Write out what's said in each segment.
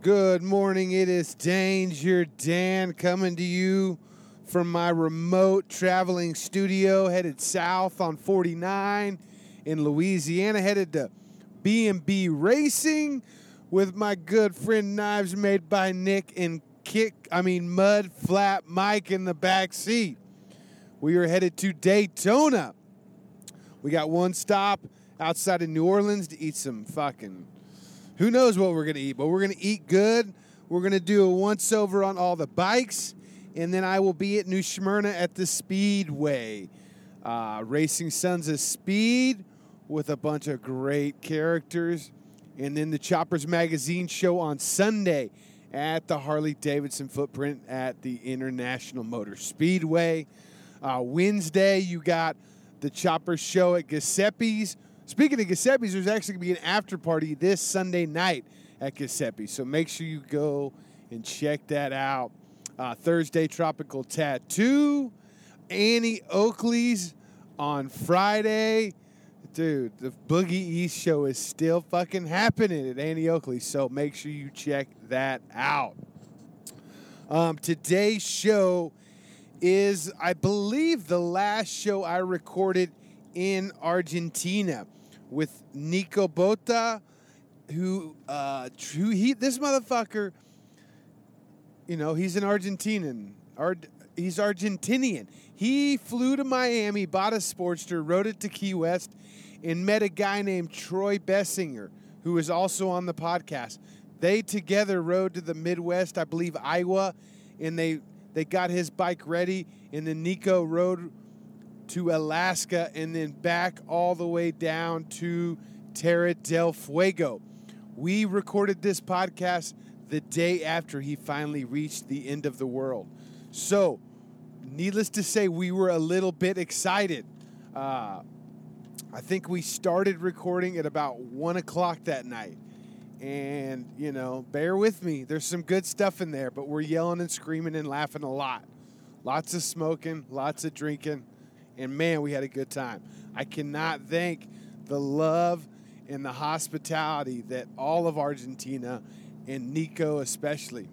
Good morning, it is Danger Dan coming to you from my remote traveling studio, headed south on 49 in Louisiana, headed to B&B Racing with my good friend Knives Made by Nick and Mud Flap Mike in the back seat. We are headed to Daytona. We got one stop outside of New Orleans to eat some fucking... who knows what we're going to eat, but we're going to eat good. We're going to do a once-over on all the bikes, and then I will be at New Smyrna at the Speedway. Racing Sons of Speed with a bunch of great characters, and then the Choppers Magazine show on Sunday at the Harley-Davidson footprint at the International Motor Speedway. Wednesday, you got the Choppers show at Giuseppe's. Speaking of Giuseppe's, there's actually going to be an after party this Sunday night at Giuseppe's, so make sure you go and check that out. Thursday, Tropical Tattoo. Annie Oakley's on Friday. Dude, the Boogie East show is still fucking happening at Annie Oakley's, so make sure you check that out. Today's show is, I believe, the last show I recorded in Argentina with Nico Bota, who this motherfucker, you know, he's an Argentinian. He's Argentinian. He flew to Miami, bought a Sportster, rode it to Key West, and met a guy named Troy Bessinger, who is also on the podcast. They together rode to the Midwest, I believe Iowa, and they got his bike ready, and then Nico rode to Alaska and then back all the way down to Tierra del Fuego. We recorded this podcast the day after he finally reached the end of the world. So, needless to say, we were a little bit excited. I think we started recording at about 1 o'clock that night. And, you know, bear with me. There's some good stuff in there, but we're yelling and screaming and laughing a lot. Lots of smoking, lots of drinking. And, man, we had a good time. I cannot thank the love and the hospitality that all of Argentina, and Nico especially,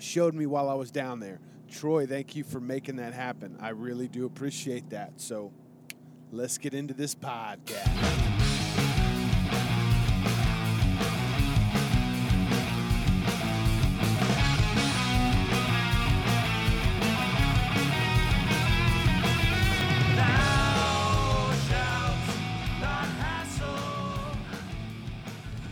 showed me while I was down there. Troy, thank you for making that happen. I really do appreciate that. So let's get into this podcast.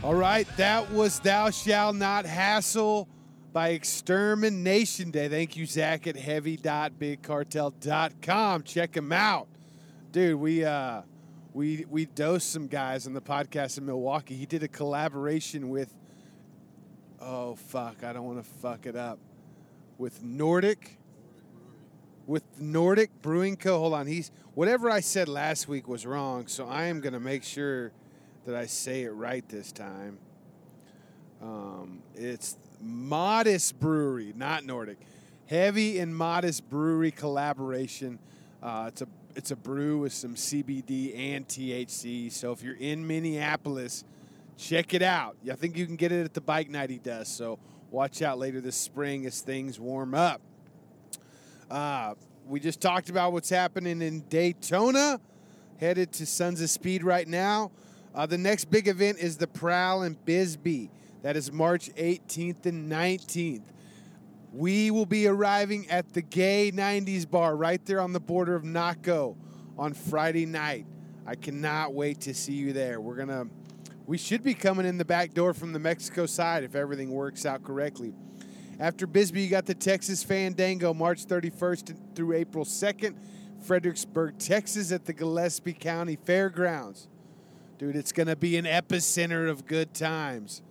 All right, that was Thou Shall Not Hassle by Extermination Day. Thank you, Zach, at heavy.bigcartel.com. Check him out. Dude, we dosed some guys on the podcast in Milwaukee. He did a collaboration with, with Nordic Brewing Co. Hold on, whatever I said last week was wrong, so I am going to make sure that I say it right this time. It's Modest Brewery, not Nordic. Heavy and Modest Brewery collaboration. It's a brew with some CBD and THC. So if you're in Minneapolis, check it out. I think you can get it at the bike night he does. So watch out later this spring as things warm up. We just talked about what's happening in Daytona. Headed to Sons of Speed right now. The next big event is the Prowl in Bisbee. That is March 18th and 19th. We will be arriving at the Gay 90s Bar right there on the border of Naco on Friday night. I cannot wait to see you there. We should be coming in the back door from the Mexico side if everything works out correctly. After Bisbee, you got the Texas Fandango March 31st through April 2nd, Fredericksburg, Texas at the Gillespie County Fairgrounds. Dude, it's going to be an epicenter of good times.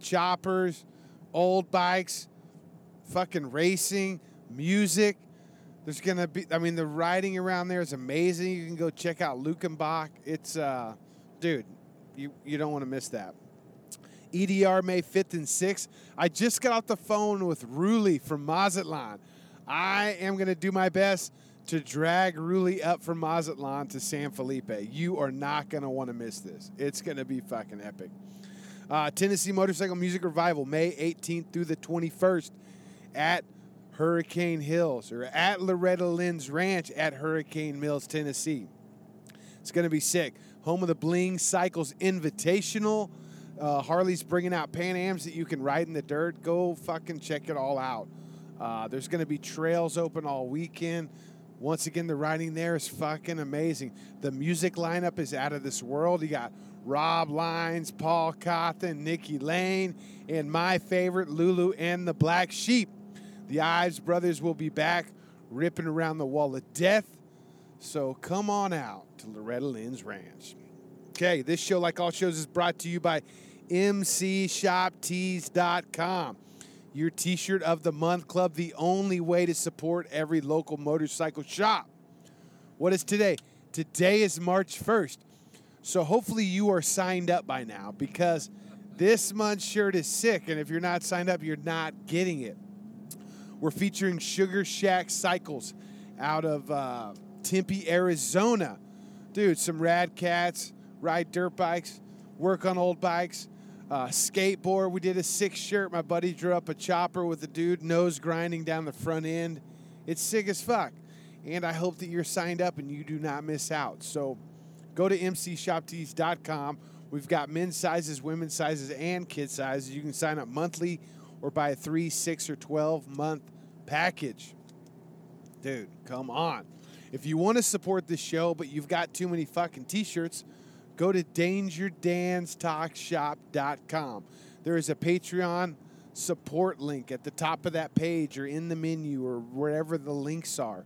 Choppers, old bikes, fucking racing, music. There's going to be, the riding around there is amazing. You can go check out Lukenbach. It's, you don't want to miss that. EDR May 5th and 6th. I just got off the phone with Ruli from Mazatlan. I am going to do my best to drag Ruli up from Mazatlan to San Felipe. You are not going to want to miss this. It's going to be fucking epic. Tennessee Motorcycle Music Revival, May 18th through the 21st at Hurricane Hills, or at Loretta Lynn's Ranch at Hurricane Mills, Tennessee. It's going to be sick. Home of the Bling Cycles Invitational. Harley's bringing out Pan Ams that you can ride in the dirt. Go fucking check it all out. There's going to be trails open all weekend. Once again, the riding there is fucking amazing. The music lineup is out of this world. You got Rob Lines, Paul Cawthon, Nikki Lane, and my favorite, Lulu and the Black Sheep. The Ives brothers will be back ripping around the wall of death. So come on out to Loretta Lynn's Ranch. Okay, this show, like all shows, is brought to you by MCShopTees.com. Your T-Shirt of the Month Club, the only way to support every local motorcycle shop. What is today? Today is March 1st. So hopefully you are signed up by now, because this month's shirt is sick, and if you're not signed up, you're not getting it. We're featuring Sugar Shack Cycles out of Tempe, Arizona. Dude, some rad cats, ride dirt bikes, work on old bikes. Skateboard, we did a sick shirt. My buddy drew up a chopper with a dude nose grinding down the front end. It's sick as fuck. And I hope that you're signed up and you do not miss out. So go to mcshoptees.com. We've got men's sizes, women's sizes, and kids sizes. You can sign up monthly or buy a 3, 6, or 12-month package. Dude, come on. If you want to support this show but you've got too many fucking T-shirts, go to DangerDansTalkShop.com. There is a Patreon support link at the top of that page or in the menu or wherever the links are.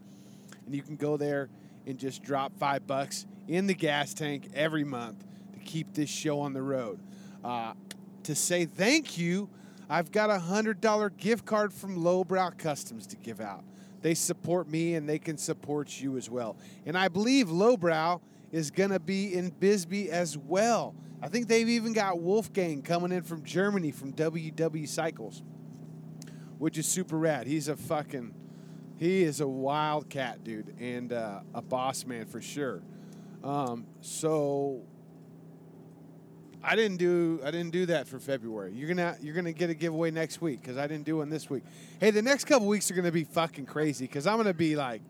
And you can go there and just drop $5 in the gas tank every month to keep this show on the road. To say thank you, I've got a $100 gift card from Lowbrow Customs to give out. They support me and they can support you as well. And I believe Lowbrow is going to be in Bisbee as well. I think they've even got Wolfgang coming in from Germany from WW Cycles, which is super rad. He is a wild cat, dude, and a boss man for sure. So I didn't do that for February. You're gonna get a giveaway next week because I didn't do one this week. Hey, the next couple weeks are gonna be fucking crazy because I'm gonna be like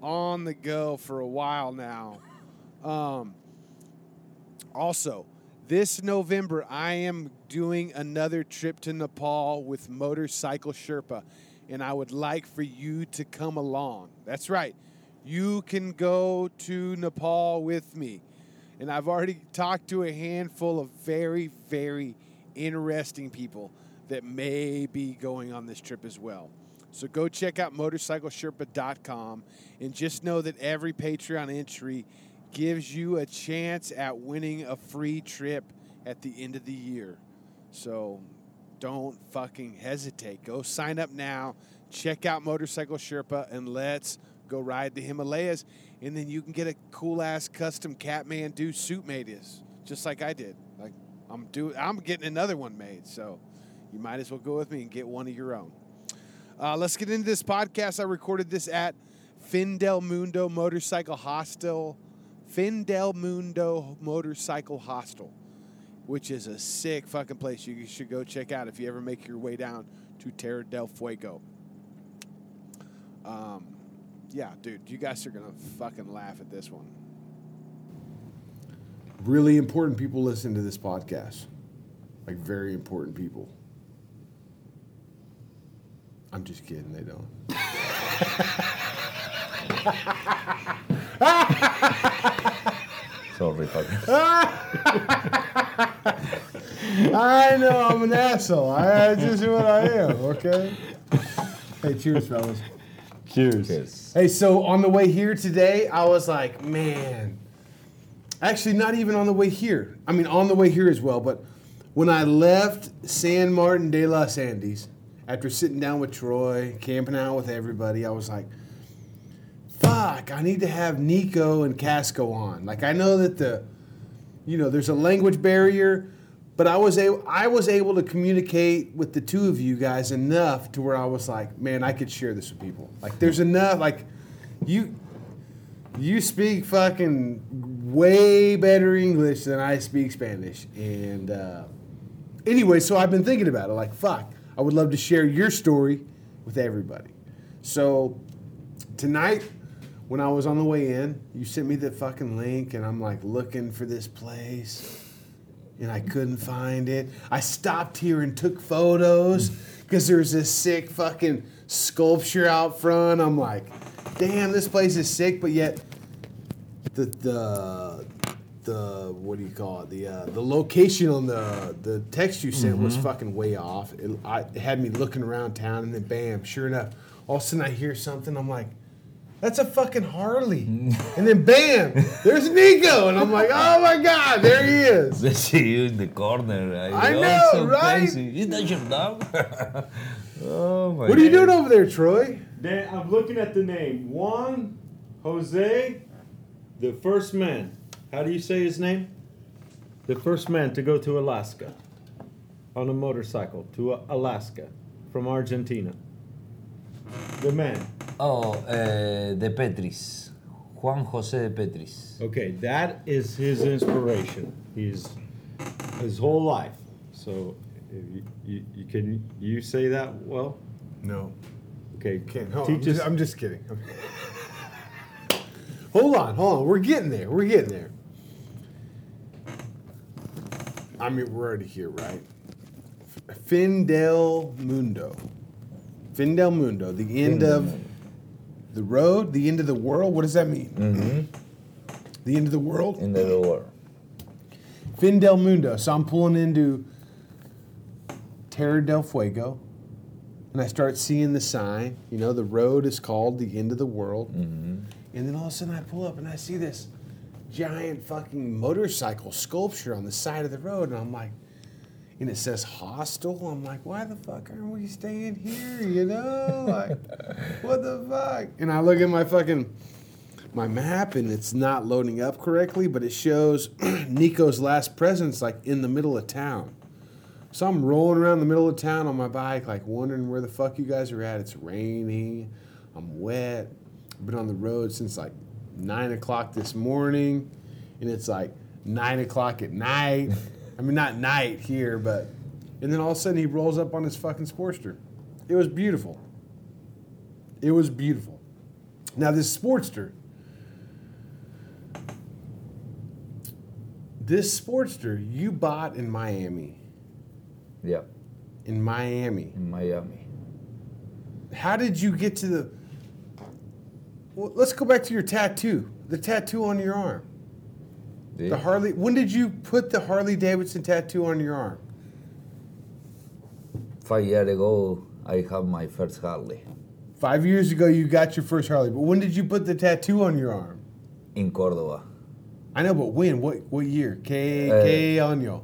on the go for a while now. Also, this November, I am doing another trip to Nepal with Motorcycle Sherpa, and I would like for you to come along. That's right. You can go to Nepal with me. And I've already talked to a handful of very, very interesting people that may be going on this trip as well. So go check out MotorcycleSherpa.com, and just know that every Patreon entry gives you a chance at winning a free trip at the end of the year. So don't fucking hesitate. Go sign up now. Check out Motorcycle Sherpa, and let's go ride the Himalayas. And then you can get a cool-ass custom Kathmandu suit made, is just like I did. Like I'm getting another one made, so you might as well go with me and get one of your own. Let's get into this podcast. I recorded this at Fidelmundo Motorcycle Hostel. Fidelmundo Motorcycle Hostel, which is a sick fucking place you should go check out if you ever make your way down to Tierra del Fuego. Yeah, dude, you guys are going to fucking laugh at this one. Really important people listen to this podcast. Like, very important people. I'm just kidding, they don't. Sorry, fuckers. I know I'm an asshole. I just what I am. Okay. Hey, cheers, fellas. Cheers. Hey, so on the way here today, I was like, man. Actually, not even on the way here. I mean, on the way here as well. But when I left San Martin de los Andes, after sitting down with Troy, camping out with everybody, I was like, fuck, I need to have Nico and Casco on. Like, I know that there's a language barrier, but I was able to communicate with the two of you guys enough to where I was like, man, I could share this with people. Like, there's enough, like, you speak fucking way better English than I speak Spanish. And anyway, so I've been thinking about it. Like, fuck, I would love to share your story with everybody. So tonight, when I was on the way in, you sent me the fucking link, and I'm like looking for this place, and I couldn't find it. I stopped here and took photos because there was this sick fucking sculpture out front. I'm like, damn, this place is sick, but yet the what do you call it? The location on the text you sent was fucking way off. It had me looking around town, and then bam, sure enough, all of a sudden I hear something. I'm like, that's a fucking Harley. And then bam, there's Nico. And I'm like, oh my God, there he is. That's you in the corner. Right? I know, so right? Crazy. Is that your dog? Oh my God. What are you doing over there, Troy? I'm looking at the name. Juan Jose, the first man. How do you say his name? The first man to go to Alaska on a motorcycle to Alaska from Argentina. The man. Oh, De Petris. Juan José de Petris. Okay, that is his inspiration. His whole life. So, you say that well? No. Okay, can't. Oh, I'm just kidding. Hold on. We're getting there. I mean, we're already here, right? Fin del Mundo. The end of the road, the end of the world. What does that mean? Mm-hmm. The end of the world? End of the world. Fin del Mundo. So I'm pulling into Tierra del Fuego, and I start seeing the sign. You know, the road is called the end of the world. Mm-hmm. And then all of a sudden I pull up, and I see this giant fucking motorcycle sculpture on the side of the road, and I'm like, and it says hostel. I'm like, why the fuck aren't we staying here, you know? Like, what the fuck? And I look at my map, and it's not loading up correctly, but it shows Nico's last presence, like, in the middle of town. So I'm rolling around the middle of town on my bike, like, wondering where the fuck you guys are at. It's raining. I'm wet. I've been on the road since, like, 9 o'clock this morning, and it's, like, 9 o'clock at night. I mean, not night here, but... And then all of a sudden, he rolls up on his fucking Sportster. It was beautiful. Now, this Sportster you bought in Miami. Yeah. In Miami. How did you get to the... Well, let's go back to your tattoo. The tattoo on your arm. The Harley. When did you put the Harley-Davidson tattoo on your arm? 5 years ago, I had my first Harley. 5 years ago, you got your first Harley. But when did you put the tattoo on your arm? In Córdoba. I know, but when? What year? ¿Qué año?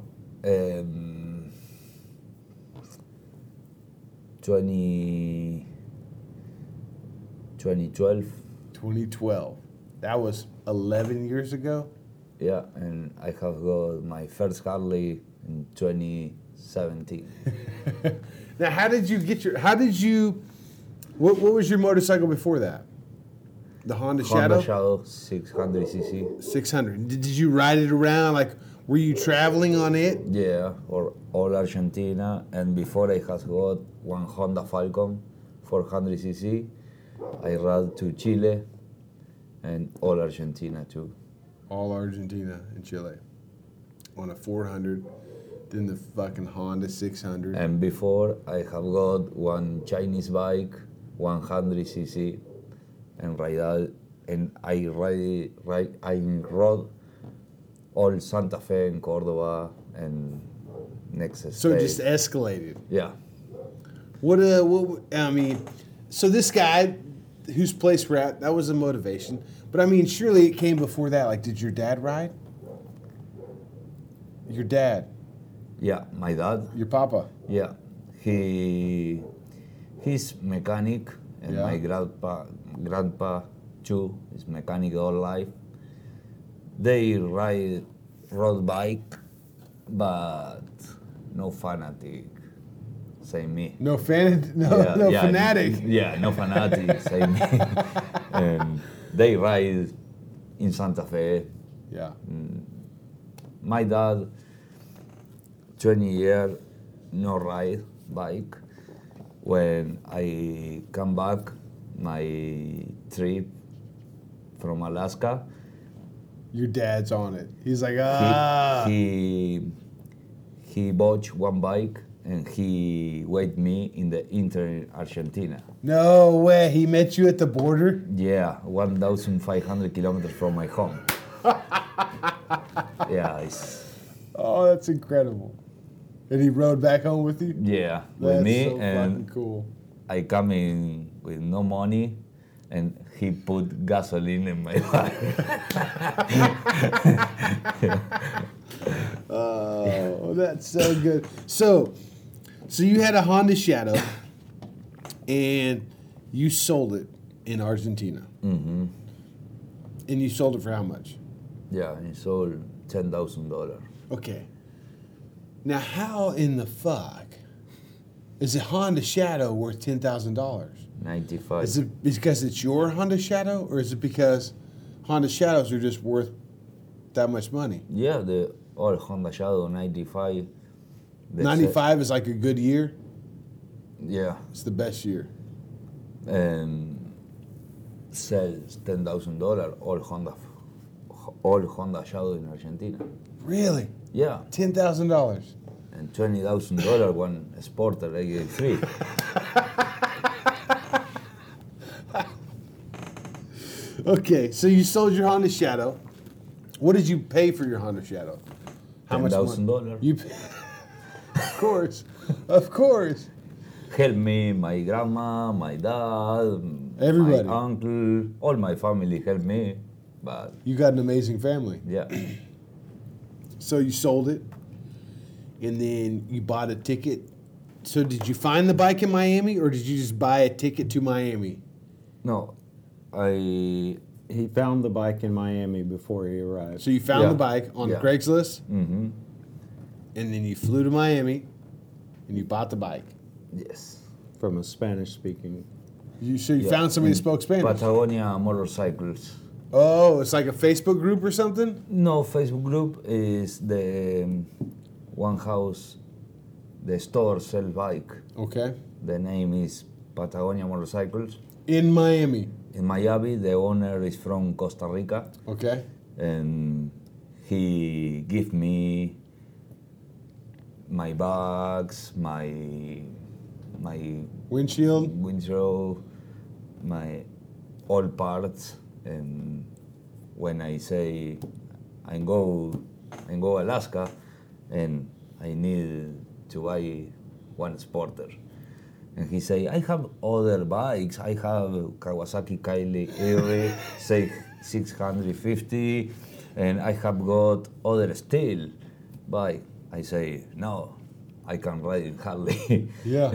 2012. 2012. That was 11 years ago? Yeah, and I have got my first Harley in 2017. Now, what was your motorcycle before that? The Honda Shadow? Honda Shadow, 600cc. 600. Did you ride it around? Like, were you traveling on it? Yeah, or all Argentina. And before I had got one Honda Falcon, 400cc. I rode to Chile and all Argentina too. All Argentina and Chile on a 400, then the fucking Honda 600. And before, I have got one Chinese bike, 100cc, and I rode all Santa Fe and Cordoba and next state. So it just escalated. Yeah. So this guy whose place we're at, that was a motivation. But, I mean, surely it came before that. Like, did your dad ride? Your dad? Yeah, my dad. Your papa? Yeah. He's mechanic, and my grandpa, too, is mechanic all life. They ride road bike, but no fanatic, say me. No fanatic. Yeah, no fanatic, say me. They ride in Santa Fe. Yeah. My dad, 20 years no ride bike. When I come back, my trip from Alaska. Your dad's on it. He's like, ah. He bought one bike and he weighed me in the in Argentina. No way. He met you at the border? Yeah, 1,500 kilometers from my home. Yeah. Oh, that's incredible. And he rode back home with you? Yeah, with me. So and cool. I come in with no money, and he put gasoline in my bike. Oh, that's so good. So you had a Honda Shadow, and you sold it in Argentina. Mm-hmm. And you sold it for how much? Yeah, I sold $10,000. Okay. Now, how in the fuck is a Honda Shadow worth $10,000? 95. Is it because it's your Honda Shadow, or is it because Honda Shadows are just worth that much money? Yeah, the old Honda Shadow, 95. 95 is like a good year? Yeah. It's the best year. And sells $10,000 all Honda Shadow in Argentina. Really? Yeah. $10,000. And $20,000 one Sporter, I gave free. Okay, so you sold your Honda Shadow. What did you pay for your Honda Shadow? $10,000. Of course, of course. Help me, my grandma, my dad, everybody, my uncle, all my family helped me. But you got an amazing family. Yeah. So you sold it, and then you bought a ticket. So did you find the bike in Miami, or did you just buy a ticket to Miami? No, he found the bike in Miami before he arrived. So you found the bike on Craigslist, mm-hmm. and then you flew to Miami, and you bought the bike. Yes, from a Spanish-speaking. So you found somebody who spoke Spanish. Patagonia Motorcycles. Oh, it's like a Facebook group or something? No, Facebook group is the one house, the store sell bike. Okay. The name is Patagonia Motorcycles. In Miami? In Miami. The owner is from Costa Rica. Okay. And he gave me my bags, my windshield, my all parts. And when I say I go Alaska, and I need to buy one Sporter, and he say I have other bikes. I have Kawasaki Kylie Air, say 650, and I have got other steel bike. I say no, I can ride in Harley. Yeah.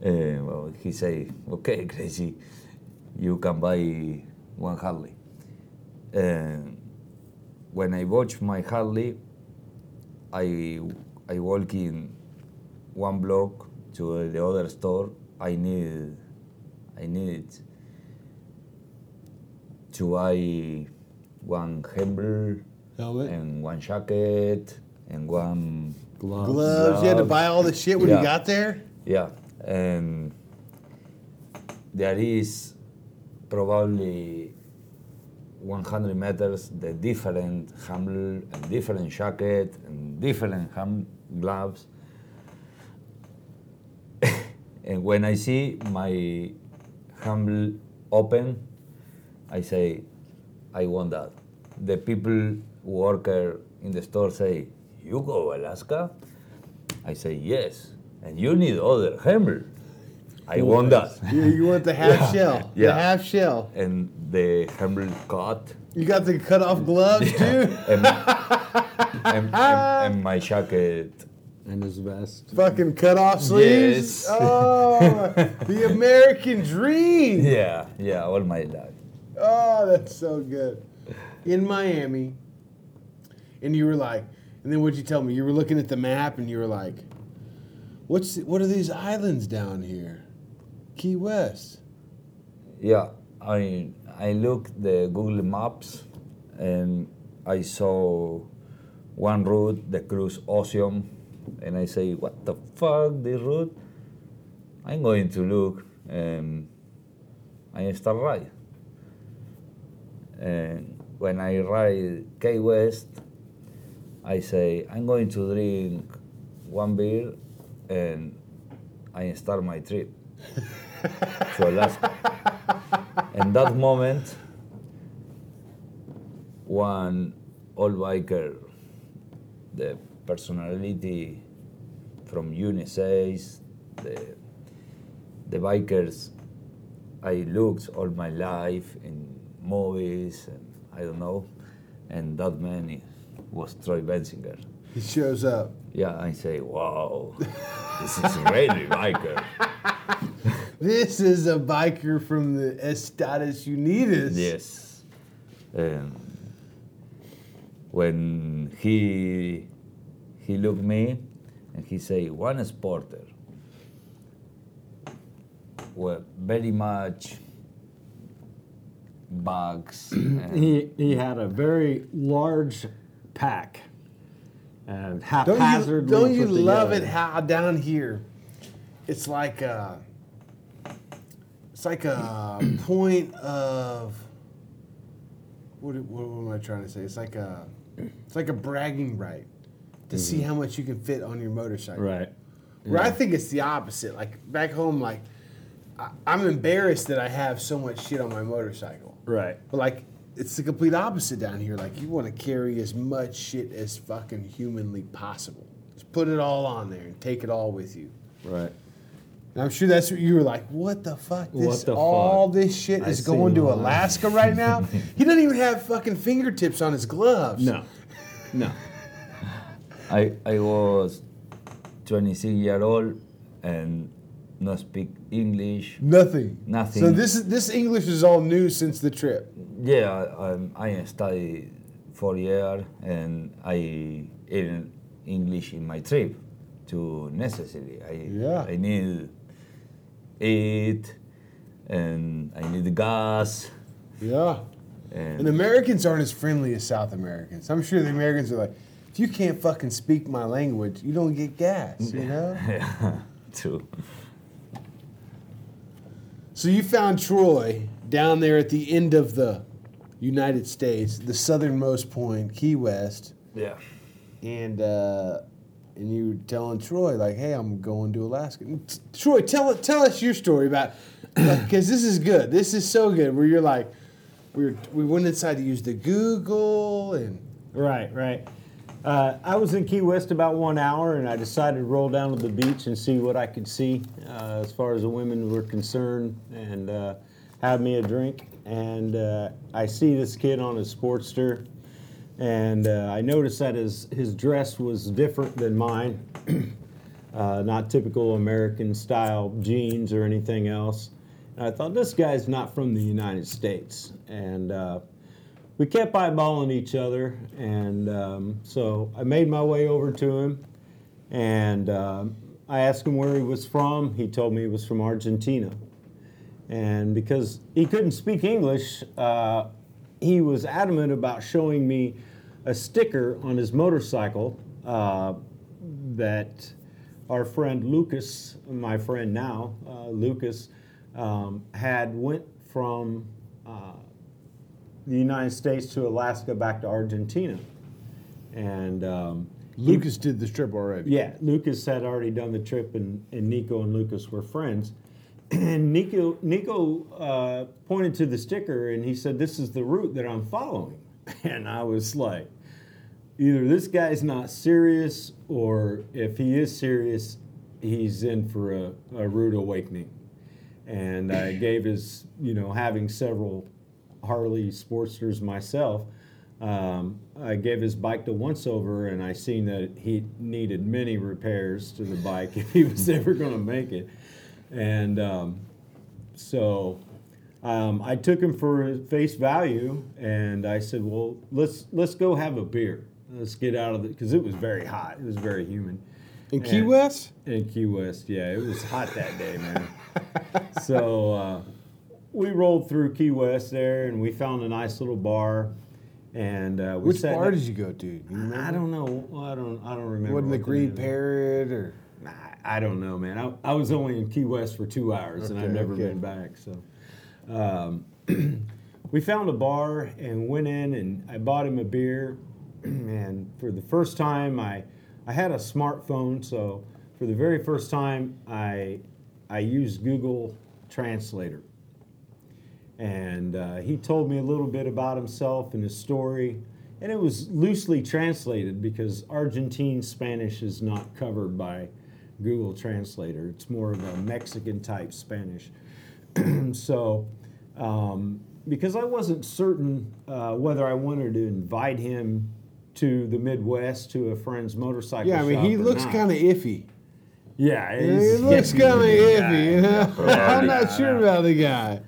Well, he say okay, crazy, you can buy one Harley. And when I watch my Harley, I walk in one block to the other store. I need to buy one helmet and one jacket and one gloves. You had to buy all the shit when you got there? Yeah. And there is probably 100 meters, the different helmet and different jacket and different hand gloves. And when I see my helmet open, I say, I want that. The people, worker in the store say, you go Alaska? I say, yes, and you need other helmet. I want that. You want the half shell. Yeah. The half shell. And the helmet cut. You got the cut-off gloves, too? And my jacket. And his vest. Fucking cut-off sleeves? Yes. Oh, the American dream. Yeah, all my life. Oh, that's so good. In Miami, and you were like, and then what'd you tell me? You were looking at the map, and you were like, what are these islands down here? Key West. Yeah, I looked the Google Maps, and I saw one route, the Cruz Ocean, and I say, what the fuck, this route? I'm going to look, and I start riding. And when I ride Key West, I say, I'm going to drink one beer, and I start my trip to Alaska. And that moment, one old biker, the personality from USA, the bikers I looked all my life in movies, and I don't know, and that man was Troy Bessinger. He shows up. Yeah, I say, wow, this is really biker. This is a biker from the Estados Unidos. Yes. When he looked me and he say, one sporter, well, very much bugs. He had a very large pack. And haphazardly don't you love together. It how down here it's like a point of what am I trying to say? It's like a bragging right to see how much you can fit on your motorcycle. Right. Where I think it's the opposite. Like back home, like I'm embarrassed that I have so much shit on my motorcycle. Right. But like it's the complete opposite down here. Like, you want to carry as much shit as fucking humanly possible. Just put it all on there and take it all with you. Right. And I'm sure that's what you were like, what the fuck? This shit is going to Alaska right now? He doesn't even have fucking fingertips on his gloves. No. I was 26 years old and not speak English. Nothing. So this English is all new since the trip. Yeah, I studied for a year and I learned English in my trip to necessary. I need it and I need gas. Yeah. And Americans aren't as friendly as South Americans. I'm sure the Americans are like, if you can't fucking speak my language, you don't get gas, you know? Yeah, true. So you found Troy down there at the end of the United States, the southernmost point, Key West. Yeah. And you were telling Troy, like, hey, I'm going to Alaska. Troy, tell us your story about, because this is good. This is so good, where you're like, we went inside to use the Google and... Right. I was in Key West about 1 hour, and I decided to roll down to the beach and see what I could see as far as the women were concerned, and have me a drink. And I see this kid on his Sportster, and I noticed that his dress was different than mine, not typical American-style jeans or anything else. And I thought, this guy's not from the United States. And... we kept eyeballing each other, and so I made my way over to him, and I asked him where he was from. He told me he was from Argentina. And because he couldn't speak English, he was adamant about showing me a sticker on his motorcycle that our friend Lucas, my friend now, Lucas, had went from... the United States to Alaska, back to Argentina. And Lucas did this trip already. Yeah, Lucas had already done the trip, and Nico and Lucas were friends. And Nico pointed to the sticker, and he said, this is the route that I'm following. And I was like, either this guy's not serious, or if he is serious, he's in for a rude awakening. And I gave his, having several... Harley Sportsters myself, I gave his bike the once-over, and I seen that he needed many repairs to the bike if he was ever going to make it. And so I took him for face value, and I said, well, let's go have a beer. Let's get out of it, because it was very hot. It was very humid. In Key West? In Key West, yeah. It was hot that day, man. So... we rolled through Key West there, and we found a nice little bar, And we which bar did you go to? You remember? I don't know. I don't remember. Wasn't the Green Parrot or? Nah, I don't know, man. I was only in Key West for 2 hours, and I've never been back. So, we found a bar and went in, and I bought him a beer. And for the first time, I had a smartphone, so for the very first time, I used Google Translator. And he told me a little bit about himself and his story, and it was loosely translated because Argentine Spanish is not covered by Google Translator. It's more of a Mexican-type Spanish. So, because I wasn't certain whether I wanted to invite him to the Midwest to a friend's motorcycle shop. Yeah, I mean, he looks kind of iffy. Yeah, he looks kind of iffy. You know? I'm not sure about the guy.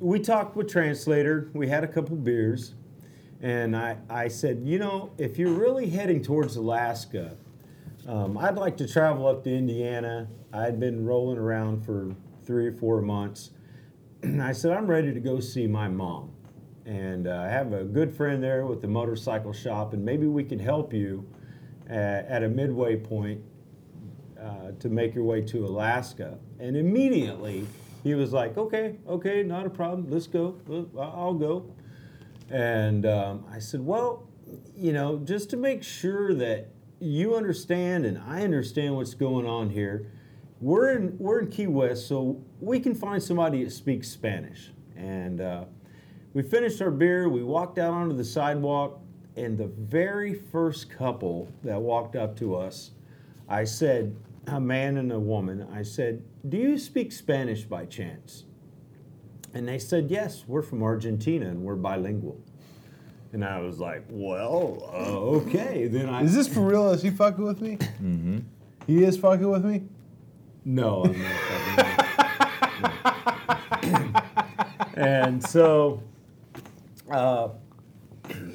We talked with Translator. We had a couple beers, and I said, you know, if you're really heading towards Alaska, I'd like to travel up to Indiana. I'd been rolling around for 3 or 4 months. And I said, I'm ready to go see my mom. And I have a good friend there with the motorcycle shop, and maybe we can help you at a midway point to make your way to Alaska. And immediately, he was like, okay, not a problem. Let's go. I'll go. And I said, well, you know, just to make sure that you understand and I understand what's going on here, we're in Key West, so we can find somebody that speaks Spanish. And we finished our beer. We walked out onto the sidewalk, and the very first couple that walked up to us, I said, a man and a woman, I said, do you speak Spanish by chance? And they said, yes, we're from Argentina and we're bilingual. And I was like, well, okay. Then I. Is this for real? Is he fucking with me? Mm-hmm. He is fucking with me? No, I'm not fucking with me. And so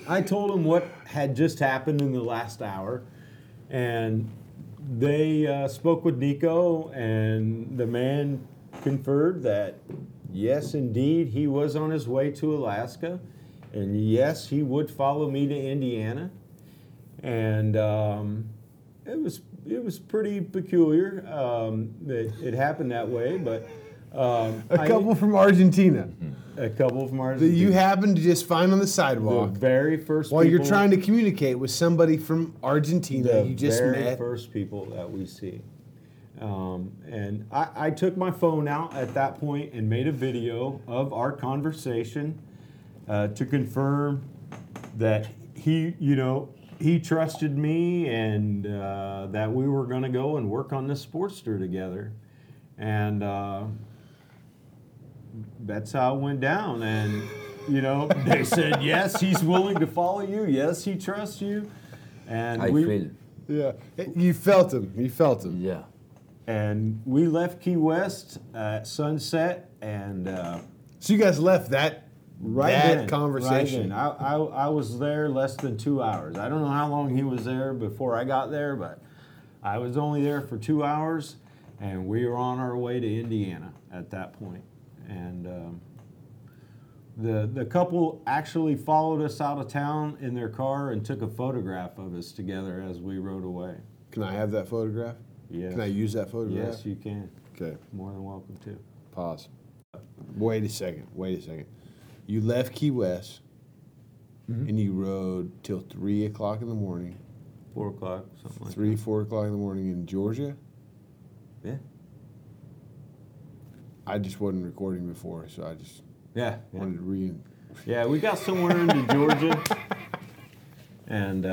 I told him what had just happened in the last hour. And they spoke with Nico, and the man conferred that, yes, indeed, he was on his way to Alaska, and yes, he would follow me to Indiana. And it was pretty peculiar that it happened that way, but... A couple from Argentina. That you happen to just find on the sidewalk. The very first while people, you're trying to communicate with somebody from Argentina you just met. The very first people that we see. And I took my phone out at that point and made a video of our conversation to confirm that he trusted me and that we were going to go and work on this Sportster together. And... that's how it went down, and they said, yes, he's willing to follow you, yes, he trusts you, and you felt him, yeah. And we left Key West at sunset, and so you guys left that conversation. Right then. I was there less than 2 hours. I don't know how long he was there before I got there, but I was only there for 2 hours, and we were on our way to Indiana at that point. And the couple actually followed us out of town in their car and took a photograph of us together as we rode away. Can I have that photograph? Yes. Can I use that photograph? Yes, you can. Okay. More than welcome to. Pause. Wait a second. You left Key West, mm-hmm. and you rode till 3 o'clock in the morning. 4 o'clock, something like 3, 4 o'clock in the morning in Georgia? Yeah. I just wasn't recording before, so I just wanted to read. Yeah, we got somewhere into Georgia, and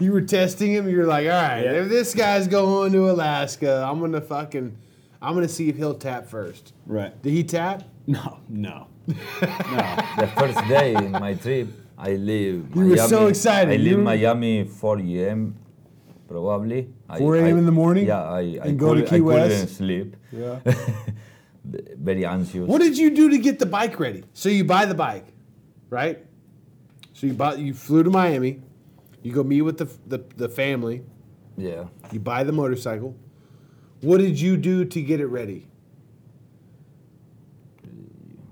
you were testing him. You were like, "All right, if this guy's going to Alaska, I'm gonna see if he'll tap first." Right? Did he tap? No. The first day in my trip, I leave. You were so excited. I leave Miami 4 a.m. probably. 4 a.m. in the morning. Yeah, I couldn't sleep. Yeah. Very anxious. What did you do to get the bike ready? So you buy the bike, right? So you flew to Miami. You go meet with the family. Yeah. You buy the motorcycle. What did you do to get it ready?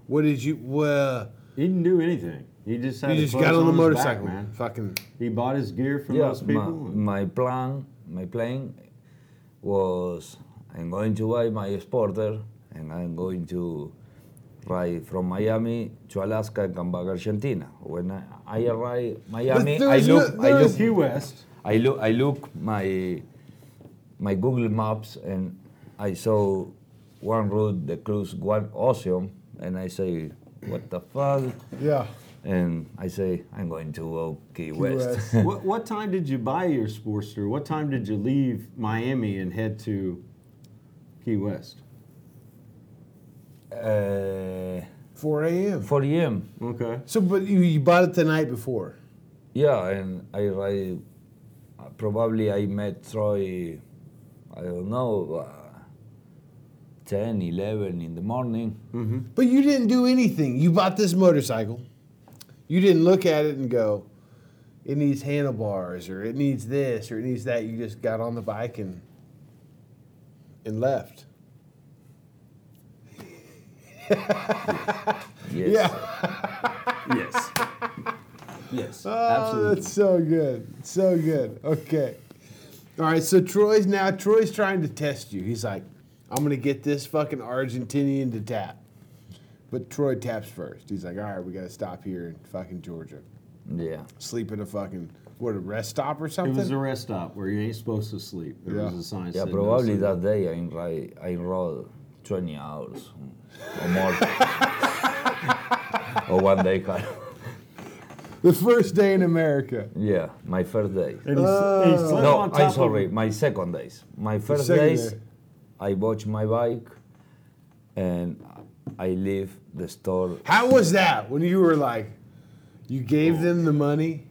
What did you? Well, you didn't do anything. You just got on the motorcycle, back, man. Fucking. He bought his gear from those people. My plan was I'm going to buy my Sporter and I'm going to ride from Miami to Alaska and come back to Argentina. When I arrive Miami, I look Key West. I look my Google Maps and I saw one route that cruised one ocean and I say, what the fuck? Yeah. And I say, I'm going to Key West. What time did you buy your Sportster? What time did you leave Miami and head to Key West? 4 a.m. 4 a.m. Okay. So, but you bought it the night before? Yeah, and I probably met Troy, I don't know, 10, 11 in the morning. Mm-hmm. But you didn't do anything. You bought this motorcycle. You didn't look at it and go, it needs handlebars, or it needs this, or it needs that. You just got on the bike and left. Yes. Yes. Yes. Oh, absolutely. That's so good. So good. Okay. All right, so Troy's trying to test you. He's like, I'm going to get this fucking Argentinian to tap. But Troy taps first. He's like, all right, we got to stop here in fucking Georgia. Yeah. Sleep in a fucking, a rest stop or something? It was a rest stop where you ain't supposed to sleep. There was a sign. Yeah, probably that day I rode 20 hours or more. Or one day kind of. The first day in America. Yeah, my first day. And my second days. My first days, I bought my bike and I leave the store. How was that when you were like, you gave them the money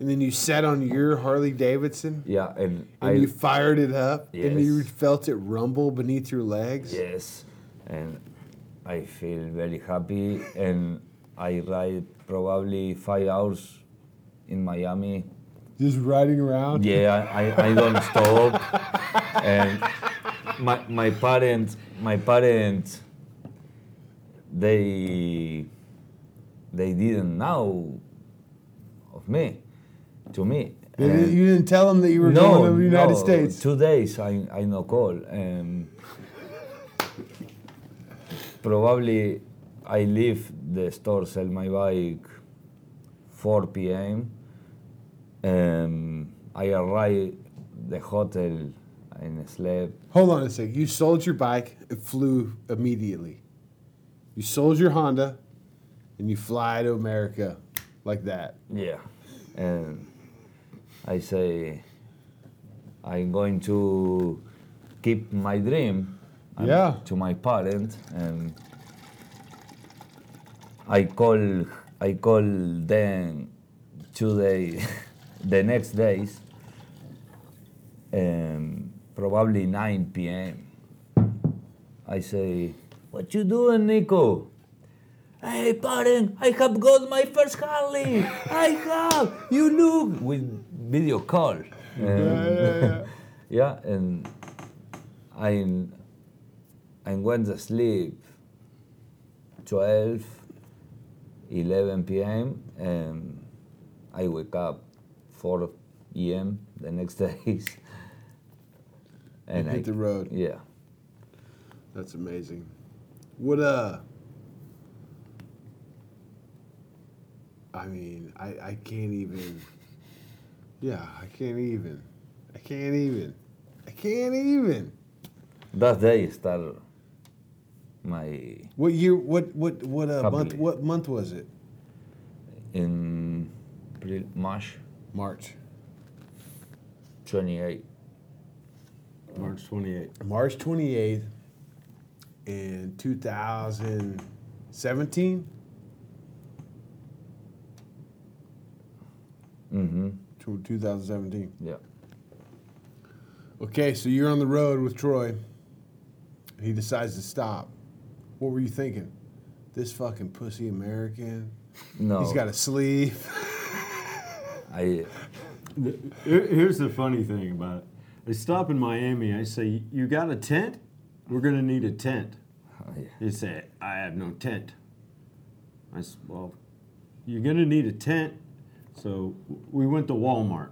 and then you sat on your Harley-Davidson? Yeah. And you fired it up? Yes. And you felt it rumble beneath your legs? Yes. And I feel very happy. And I ride probably 5 hours in Miami. Just riding around? Yeah, I don't stop. And my parents... They didn't know of me, to me. You didn't tell them that you were going to the United States? 2 days I no call. Probably I leave the store, sell my bike 4 p.m. I arrive the hotel and slept. Hold on a sec. You sold your bike and flew immediately. You sold your Honda, and you fly to America like that. Yeah. And I say, I'm going to keep my dream to my parents. And I call them 2 days, the next days, probably 9 p.m. I say, what you doing, Nico? Hey, Paren, I have got my first Harley. I have. You look. With video call. Yeah. Yeah, and I went to sleep 12, 11 p.m. and I wake up 4 a.m. the next day. And you hit the road. Yeah. That's amazing. I can't even. That day started my... What year, what month was it? In March. 28. March 28th. In 2017? Mm-hmm. 2017. Yeah. Okay, so you're on the road with Troy. He decides to stop. What were you thinking? This fucking pussy American? No. He's got a sleeve. Here's the funny thing about it. They stop in Miami. I say, you got a tent? We're going to need a tent. Oh, yeah. He said, I have no tent. I said, well, you're going to need a tent. So we went to Walmart.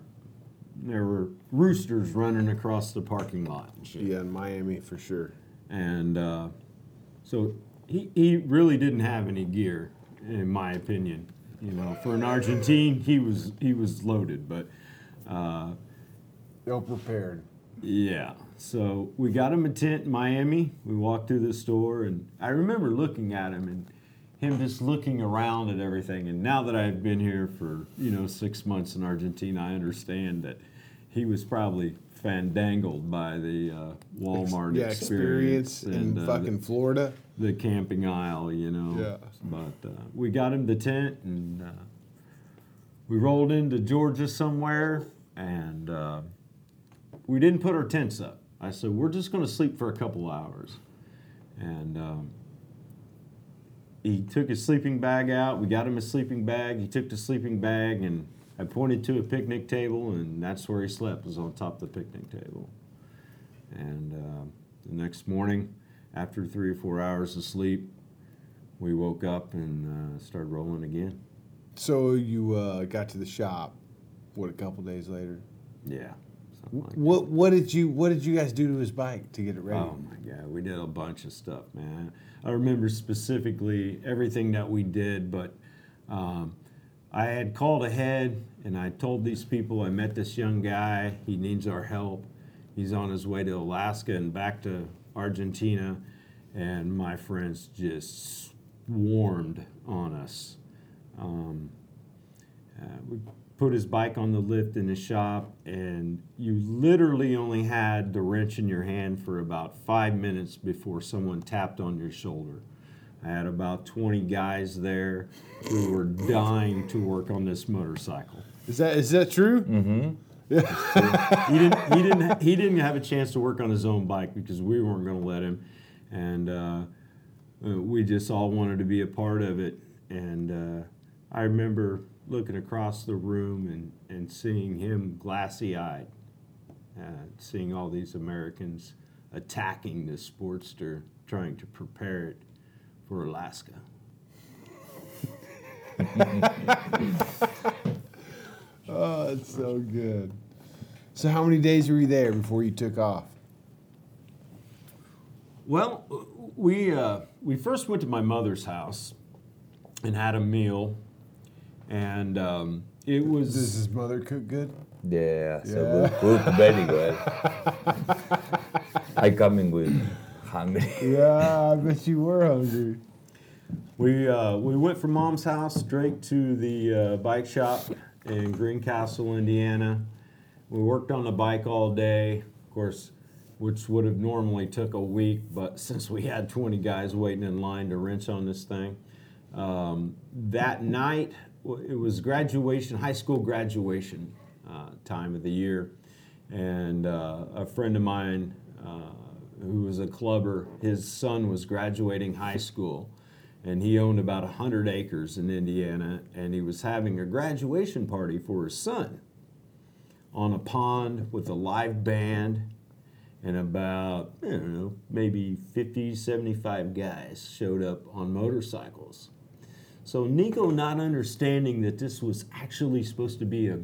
There were roosters running across the parking lot. Yeah, in Miami for sure. And so he really didn't have any gear, in my opinion. You know, for an Argentine, he was loaded, but ill prepared. Yeah. So we got him a tent in Miami. We walked through the store, and I remember looking at him and him just looking around at everything. And now that I've been here for, 6 months in Argentina, I understand that he was probably fandangled by the Walmart experience and in fucking Florida. The camping aisle, Yeah. But we got him the tent, and we rolled into Georgia somewhere, and we didn't put our tents up. I said, we're just going to sleep for a couple hours. And he took his sleeping bag out. We got him a sleeping bag. He took the sleeping bag, and I pointed to a picnic table, and that's where he slept, was on top of the picnic table. And the next morning, after 3 or 4 hours of sleep, we woke up and started rolling again. So you got to the shop, a couple days later? Yeah. What did you guys do to his bike to get it ready? Oh my God, we did a bunch of stuff, man. I remember specifically everything that we did, but I had called ahead and I told these people, I met this young guy, he needs our help. He's on his way to Alaska and back to Argentina, and my friends just swarmed on us. We put his bike on the lift in the shop, and you literally only had the wrench in your hand for about 5 minutes before someone tapped on your shoulder. I had about 20 guys there who were dying to work on this motorcycle. Is that true? Mm-hmm. Yeah. He didn't have a chance to work on his own bike because we weren't going to let him, and we just all wanted to be a part of it. And I remember looking across the room and seeing him glassy-eyed, seeing all these Americans attacking this Sportster, trying to prepare it for Alaska. Oh, it's so good. So how many days were you there before you took off? Well, we first went to my mother's house and had a meal. And it was... Does his mother cook good? Yeah, so we cook very well. I come in with hungry. Yeah, I bet you were hungry. We went from Mom's house straight to the bike shop in Greencastle, Indiana. We worked on the bike all day, of course, which would have normally took a week, but since we had 20 guys waiting in line to wrench on this thing, that night... It was graduation, high school graduation time of the year, and a friend of mine who was a clubber, his son was graduating high school, and he owned about 100 acres in Indiana, and he was having a graduation party for his son on a pond with a live band, and about, maybe 50, 75 guys showed up on motorcycles. So Nico, not understanding that this was actually supposed to be a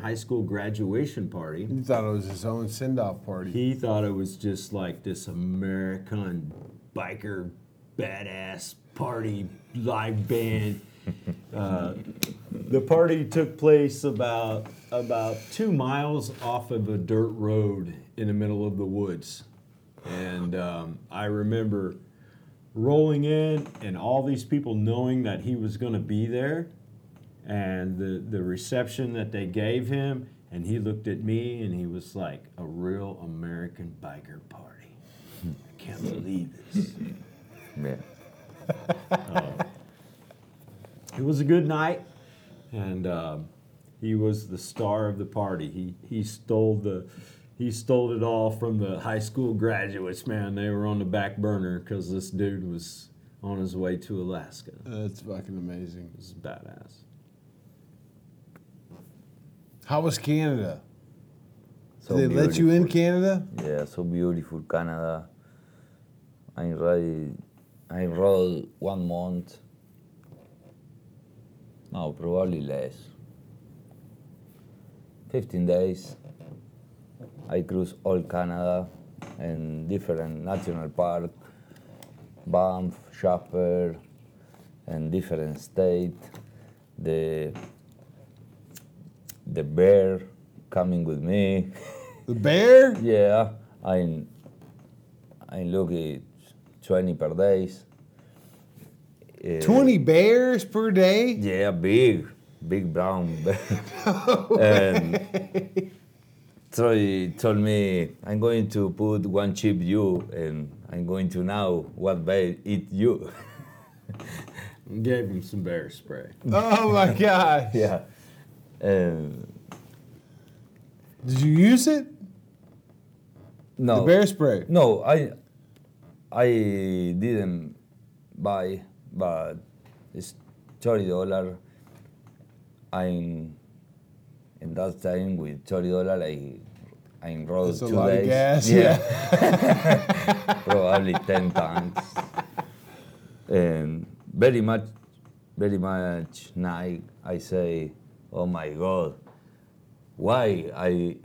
high school graduation party. He thought it was his own send-off party. He thought it was just like this American biker badass party live band. The party took place about 2 miles off of a dirt road in the middle of the woods. And I remember rolling in and all these people knowing that he was going to be there, and the reception that they gave him, and he looked at me and he was like, a real American biker party. I can't believe this. Yeah. It was a good night, and he was the star of the party. He stole it all from the high school graduates, man. They were on the back burner because this dude was on his way to Alaska. That's fucking amazing. This is badass. How was Canada? So did they beautiful. Let you in Canada? Yeah, so beautiful, Canada. I rode 1 month. No, probably less. 15 days. I cruise all Canada and different national park, Banff, Shepard, and different state. The bear coming with me. The bear? Yeah, I look at 20 per days. 20 bears per day? Yeah, big brown bear. And Troy told me, I'm going to put one chip you, and I'm going to know what bear eat you. Gave him some bear spray. Oh my gosh. Yeah. Did you use it? No. The bear spray? No, I didn't buy, but it's $30. I'm in that time with $30. I rode 2 days. That's a lot of gas. Yeah. Probably 10 times. And very much night. I say, oh my God, why I?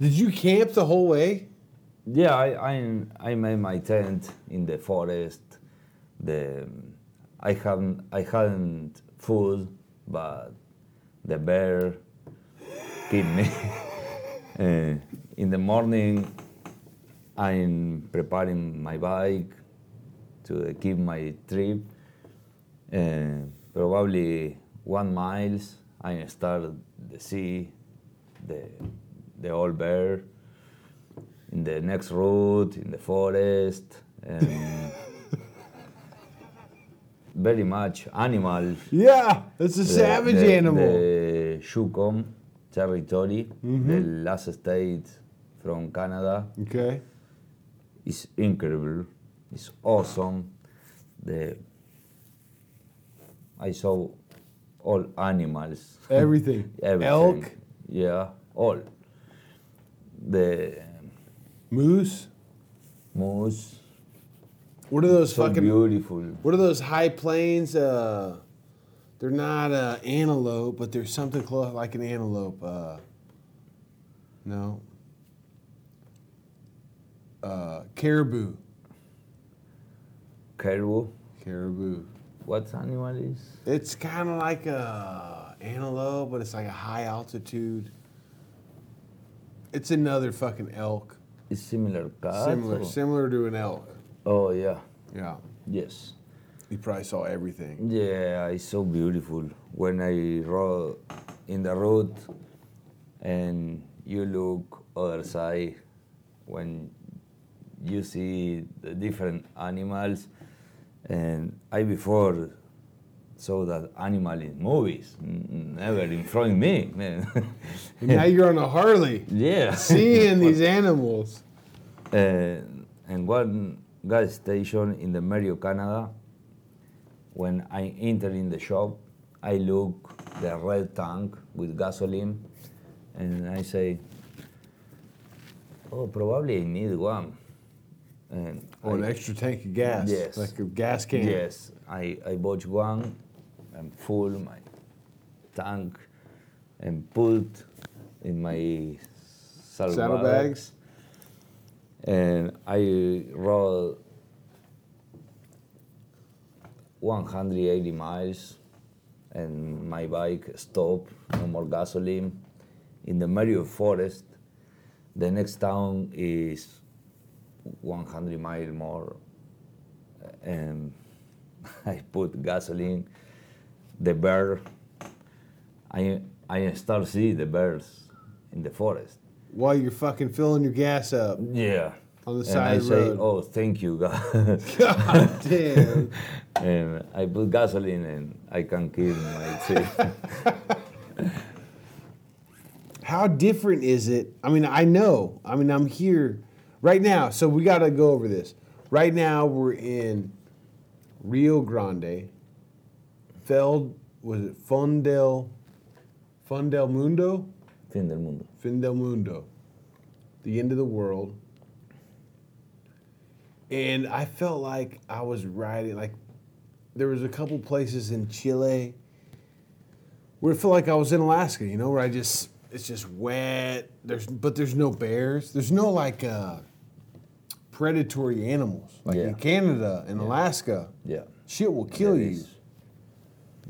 Did you camp the whole way? Yeah, I made my tent in the forest. I hadn't food, but the bear killed me. In the morning, I'm preparing my bike to keep my trip. Probably 1 mile, I start to see the old bear in the next route, in the forest. And very much animal. Yeah, it's a savage animal. The Yukon territory, the last state from Canada. Okay. It's incredible. It's awesome. I saw all animals. Everything. Elk. Yeah, all. The moose. What are those so fucking beautiful? What are those high plains? They're not antelope, but they're something close like an antelope. No. Caribou. Caribou. What animal is? It's kind of like a antelope, but it's like a high altitude. It's another fucking elk. It's similar. Similar to an elk. Oh yeah. Yeah. Yes. You probably saw everything. Yeah, it's so beautiful. When I rode in the road, and you look other side, when you see the different animals. And I before saw that animal in movies, never in front of me. Man. Now you're on a Harley. Yeah. Seeing these animals. And one gas station in the Mario, Canada, when I enter in the shop, I look the red tank with gasoline, and I say, oh, probably I need one. An extra tank of gas, yes. Like a gas can. Yes, I bought one and full my tank and put in my saddlebags. And I rode 180 miles and my bike stopped, no more gasoline, in the Mario Forest. The next town is 100 miles more, and I put gasoline. The bear, I start see the bears in the forest. While you're fucking filling your gas up. Yeah. On the side of the road. And I say, oh, thank you, God. God damn. And I put gasoline, and I can kill my teeth. How different is it? I mean, I know. I mean, I'm here. Right now, so we got to go over this. Right now, we're in Rio Grande, Fin del Mundo. The end of the world. And I felt like I was riding, like there was a couple places in Chile where it felt like I was in Alaska, you know, where I just, it's just wet. But there's no bears. There's no like predatory animals. Like in Canada and Alaska, shit will kill you.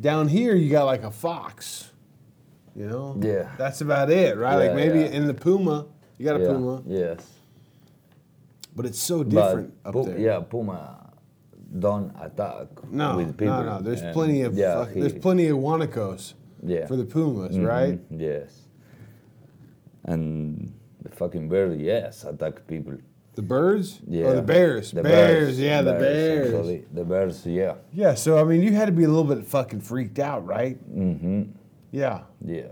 Down here, you got like a fox, you know? Yeah. That's about it, right? Yeah, like maybe in the puma, you got a puma. Yes. But it's so different up there. Yeah, puma don't attack with people. No. There's plenty of there's plenty of guanacos for the pumas, right? Yes. And the fucking birds, attack people. The birds? Yeah. Or the bears? The bears. Actually, the bears, Yeah, so I mean, you had to be a little bit fucking freaked out, right? Mm-hmm. Yeah. Yeah.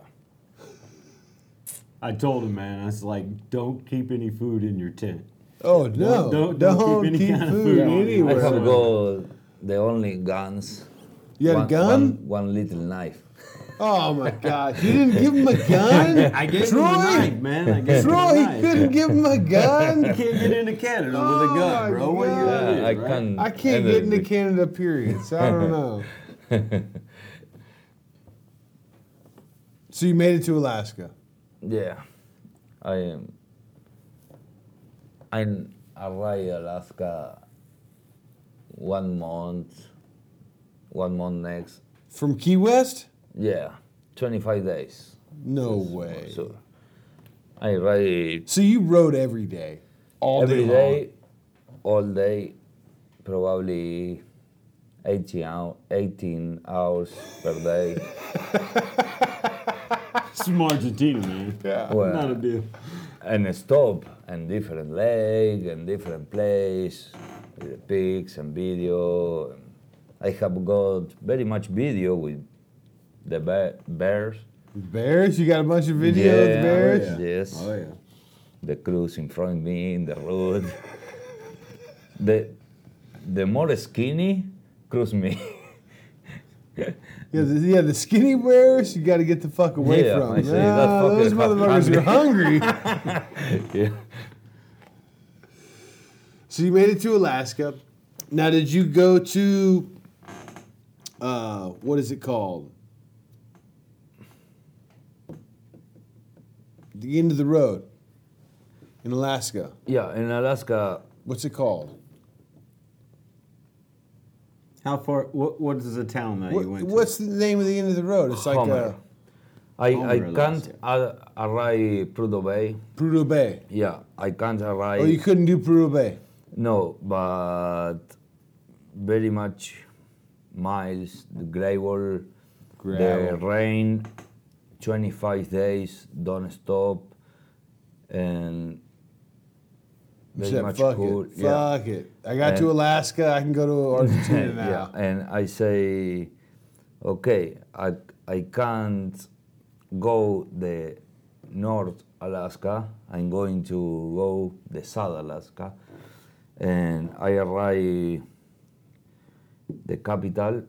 I told him, man, I was like, don't keep any food in your tent. Oh, no. Don't keep any kind of food anywhere. I have the only guns. You had a gun? One little knife. Oh, my God. You didn't give him a gun? I gave him a knife, man. Troy, he couldn't give him a gun? You can't get into Canada with a gun, bro. What are you gonna do, right? I can't get into Canada, period. So I don't know. So you made it to Alaska? Yeah. I am. I arrived in Alaska 1 month next. From Key West? Yeah, 25 days. No way. So I ride. So you rode every day? All day, probably 18 hours per day. It's from Argentina, man. Yeah. Well, not a deal. And a stop, and different lake, and different place, with the pics and video. And I have got very much video with the bears. Bears? You got a bunch of video of the bears? Oh yeah. Yes. Oh, yeah. The cruise in front of me, in the road. the more skinny, cruise me. The skinny bears, you got to get the fuck away from. Those motherfuckers are hungry. So you made it to Alaska. Now, did you go to, what is it called? The end of the road in Alaska. Yeah, in Alaska. What's it called? How far? What is the town that you went to? What's the name of the end of the road? It's like Homer. I can't arrive Prudhoe Bay. Prudhoe Bay. Yeah, I can't arrive. Oh, you couldn't do Prudhoe Bay. No, but very much miles, the gravel. The rain, 25 days, don't stop, and very much cool. Fuck it. I got to Alaska. I can go to Argentina now. Yeah, and I say, okay, I can't go the North Alaska. I'm going to go the South Alaska, and I arrive the capital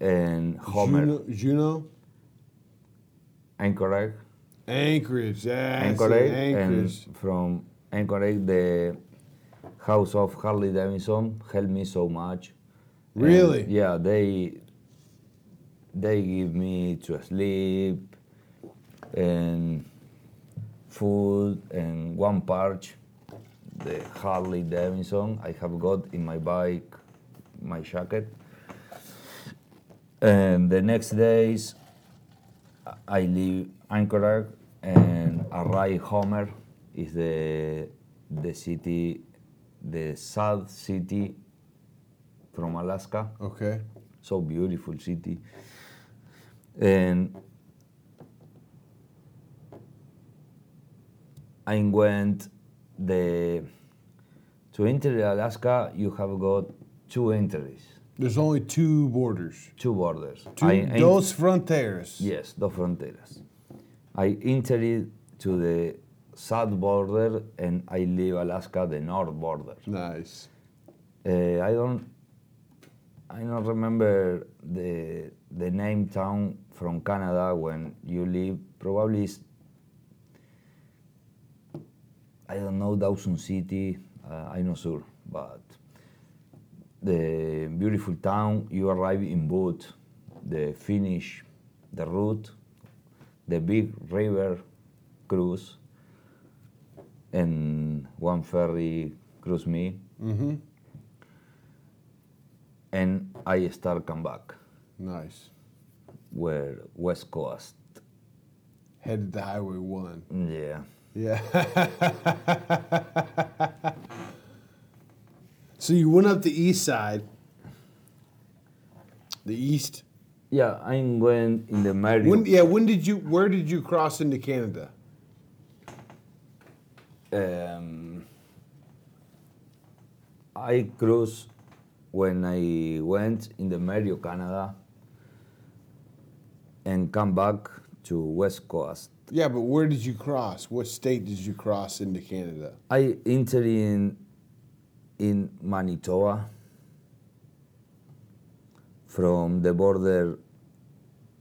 and Homer. Juneau. Anchorage. Yeah. Anchorage. And from Anchorage, the house of Harley-Davidson helped me so much. Really? And yeah, they give me to sleep and food and one pouch, the Harley-Davidson I have got in my bike, my jacket. And the next days, I leave Anchorage and arrive Homer. Is the city, the south city from Alaska. Okay. So beautiful city. And I went to enter Alaska, you have got two entries. There's only two borders. Dos fronteras. Yes, dos fronteras. I entered to the south border, and I leave Alaska, the north border. Nice. I don't remember the name town from Canada when you leave. Probably is, I don't know, Dawson City. I'm not sure, but the beautiful town. You arrive in boat, the finish, the route, the big river cruise, and one ferry cruise me. Mm-hmm. And I start come back. Nice. Where West Coast. Headed to Highway 1. Yeah. Yeah. So you went up the east side. The east? Yeah, I went in the Marriott. Yeah, where did you cross into Canada? I crossed when I went in the Marriott, Canada, and come back to West Coast. Yeah, but where did you cross? What state did you cross into Canada? I entered in Manitoba from the border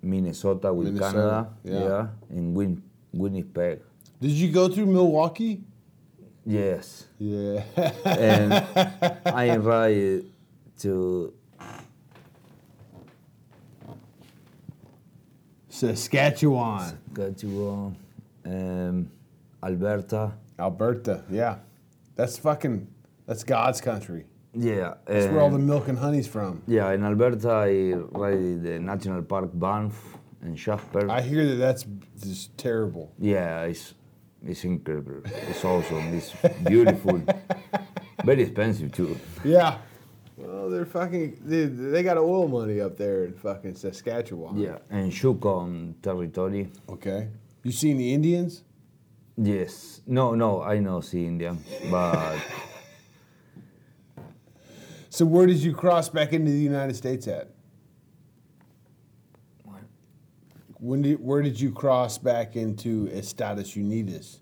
Minnesota with Canada. Yeah, in Winnipeg. Did you go through Milwaukee? Yes. Yeah. And I arrived to Saskatchewan. Alberta, yeah. That's God's country. Yeah. That's where all the milk and honey's from. Yeah, in Alberta, I ride the National Park Banff and Jasper. I hear that's just terrible. Yeah, it's incredible. It's awesome. It's beautiful. Very expensive, too. Yeah. Well, they're fucking... They got oil money up there in fucking Saskatchewan. Yeah, and Yukon territory. Okay. You seen the Indians? Yes. No, I know see Indian, but... So where did you cross back into the United States at? What? Where did you cross back into Estados Unidos?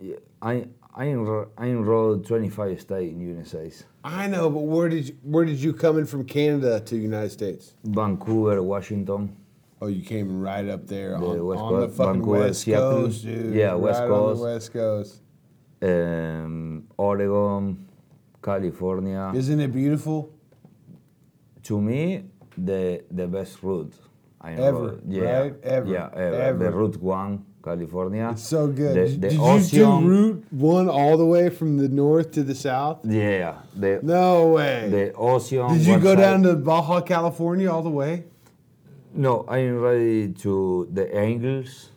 Yeah, I enrolled 25 states in the United States. I know, but where did you come in from Canada to the United States? Vancouver, Washington. Oh, you came right up there on the fucking Vancouver, West Seattle. Coast, dude. Yeah, West Coast. On the West Coast. Oregon, California. Isn't it beautiful? To me, the best route I know. Ever, yeah, right? Ever. The Route 1, California. It's so good. Did ocean. You do Route 1 all the way from the north to the south? Yeah. No way. The ocean. Did you go down to Baja California all the way? No, I'm ready to the Angles.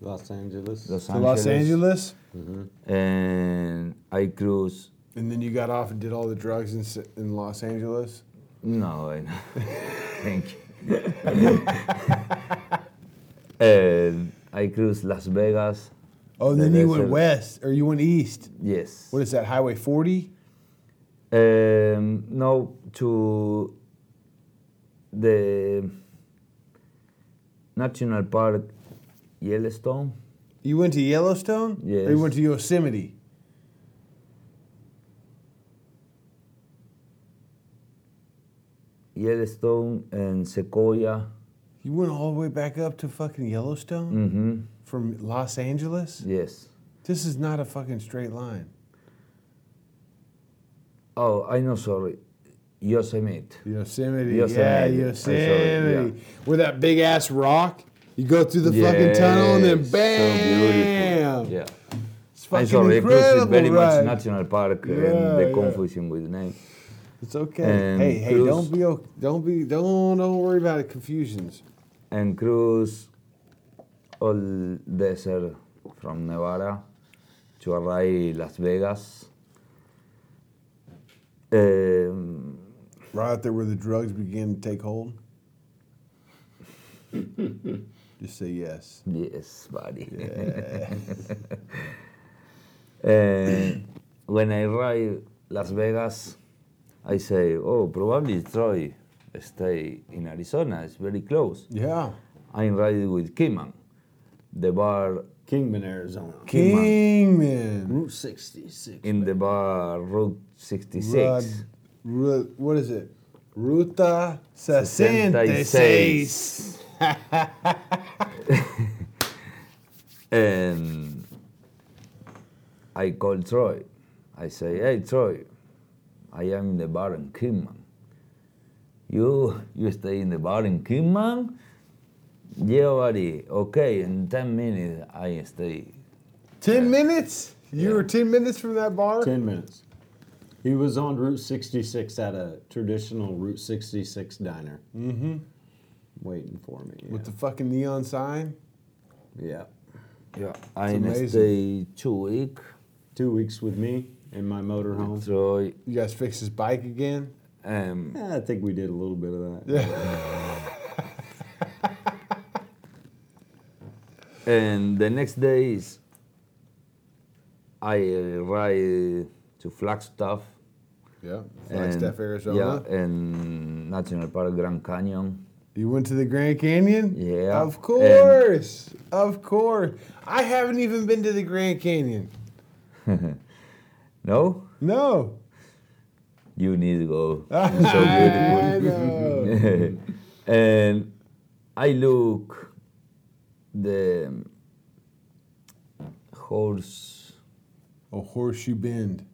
Los Angeles. Mm-hmm. And I cruise. And then you got off and did all the drugs in Los Angeles? No, I know. Thank you. And I cruised Las Vegas. Oh, and then you went west, or you went east? Yes. What is that, Highway 40? No, to the National Park Yellowstone. You went to Yellowstone? Yes. Or you went to Yosemite? Yellowstone and Sequoia. You went all the way back up to fucking Yellowstone? Mm-hmm. From Los Angeles? Yes. This is not a fucking straight line. Oh, I know, sorry. Yosemite. Yeah. With that big-ass rock, you go through the fucking tunnel and then bam! So beautiful. Yeah. It's fucking incredible, it's very much national park and the confusion with the name. It's okay. And hey, cruise. Don't worry about it. Confusions. And cruise all desert from Nevada to arrive Las Vegas. Right out there where the drugs begin to take hold. Just say yes. Yes, buddy. Yes. And when I arrive Las Vegas, I say, probably Troy stay in Arizona. It's very close. Yeah. I'm riding with Kingman. The bar... Kingman, Arizona. Kingman. Route 66. In the bar, Route 66. What is it? Ruta 66. And I call Troy. I say, hey, Troy. I am in the bar in Kingman. You stay in the bar in Kingman? Yeah, buddy. Okay, in 10 minutes I stay. 10 minutes? You were 10 minutes from that bar? 10 minutes. He was on Route 66 at a traditional Route 66 diner. Mm-hmm. Waiting for me. Yeah. With the fucking neon sign? Yeah. Yeah. I stay 2 weeks. 2 weeks with me in my motorhome. So you guys fixed his bike again? I think we did a little bit of that. Yeah. And the next day is I ride to Flagstaff. Yeah, Flagstaff, Arizona. Yeah, and National Park Grand Canyon. You went to the Grand Canyon? Yeah. Of course. And of course. I haven't even been to the Grand Canyon. No? No. You need to go. It's so beautiful. I know. And I look the horse. Oh, Horseshoe Bend.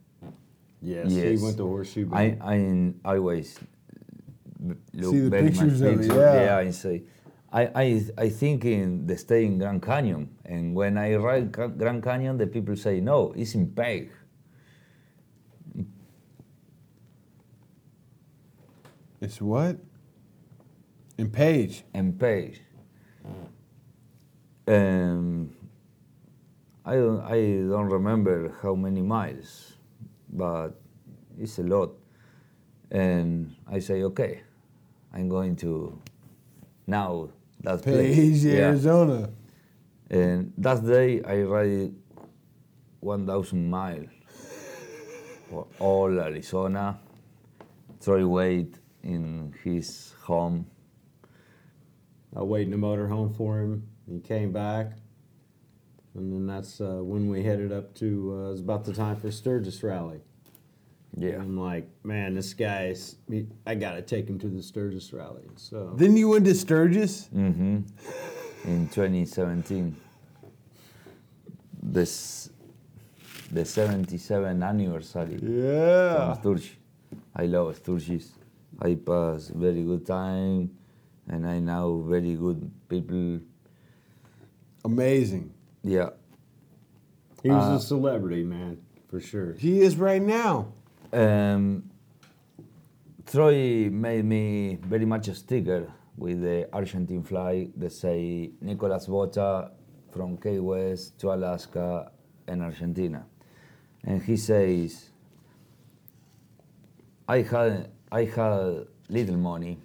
Yes. He went to Horseshoe Bend. I always look. See the pictures of it. Yeah, I say. I think in the stay in Grand Canyon, and when I ride Grand Canyon, the people say, no, it's in Peg. It's what? In Page. In Page. I don't remember how many miles, but it's a lot. And I say, okay, I'm going to now that Page, place. Arizona. Yeah. And that day I ride 1,000 miles for all Arizona. Troy Wade in his home. I waited in the motorhome for him. He came back. And then that's when we headed up to, it was about the time for Sturgis Rally. Yeah. And I'm like, man, this guy's, I got to take him to the Sturgis Rally. So. Then you went to Sturgis? Mm-hmm. In 2017. The 77th anniversary. Yeah. From Sturgis. I love Sturgis. I pass very good time, and I know very good people. Amazing. Yeah. He was a celebrity, man, for sure. He is right now. Troy made me very much a sticker with the Argentine flag that say Nicolas Bota from Key West to Alaska and Argentina. And he says, I had little money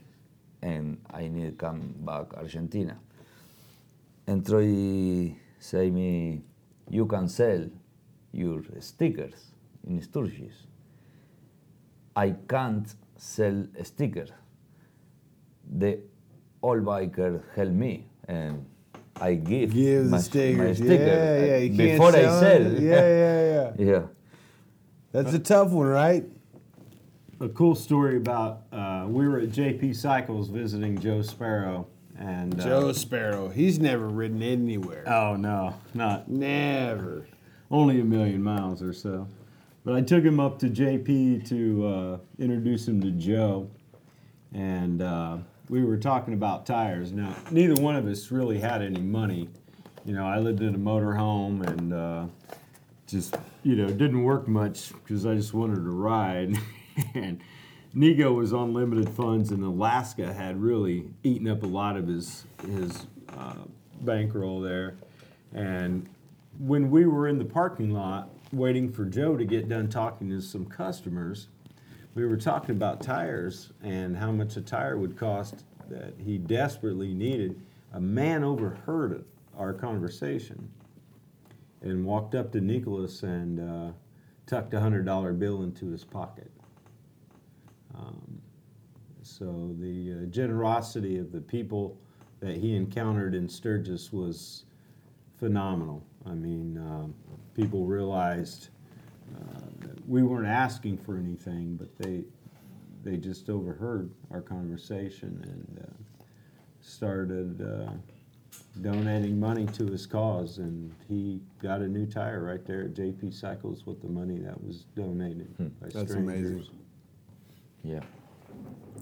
and I need to come back to Argentina. And Troy say me, you can sell your stickers in Sturgis. I can't sell a sticker. The all biker help me and I give my, the stickers. My sticker you before can't I sell. Yeah. That's a tough one, right? A cool story about we were at JP Cycles visiting Joe Sparrow and Joe Sparrow. He's never ridden anywhere. Oh no, not never. Only a million miles or so. But I took him up to JP to introduce him to Joe, and we were talking about tires. Now neither one of us really had any money. You know, I lived in a motorhome and just didn't work much because I just wanted to ride. And Nico was on limited funds, and Alaska had really eaten up a lot of his bankroll there. And when we were in the parking lot waiting for Joe to get done talking to some customers, we were talking about tires and how much a tire would cost that he desperately needed. A man overheard our conversation and walked up to Nicholas and tucked a $100 bill into his pocket. So the generosity of the people that he encountered in Sturgis was phenomenal. I mean, people realized that we weren't asking for anything, but they just overheard our conversation and started donating money to his cause, and he got a new tire right there at JP Cycles with the money that was donated by strangers. That's amazing. Yeah.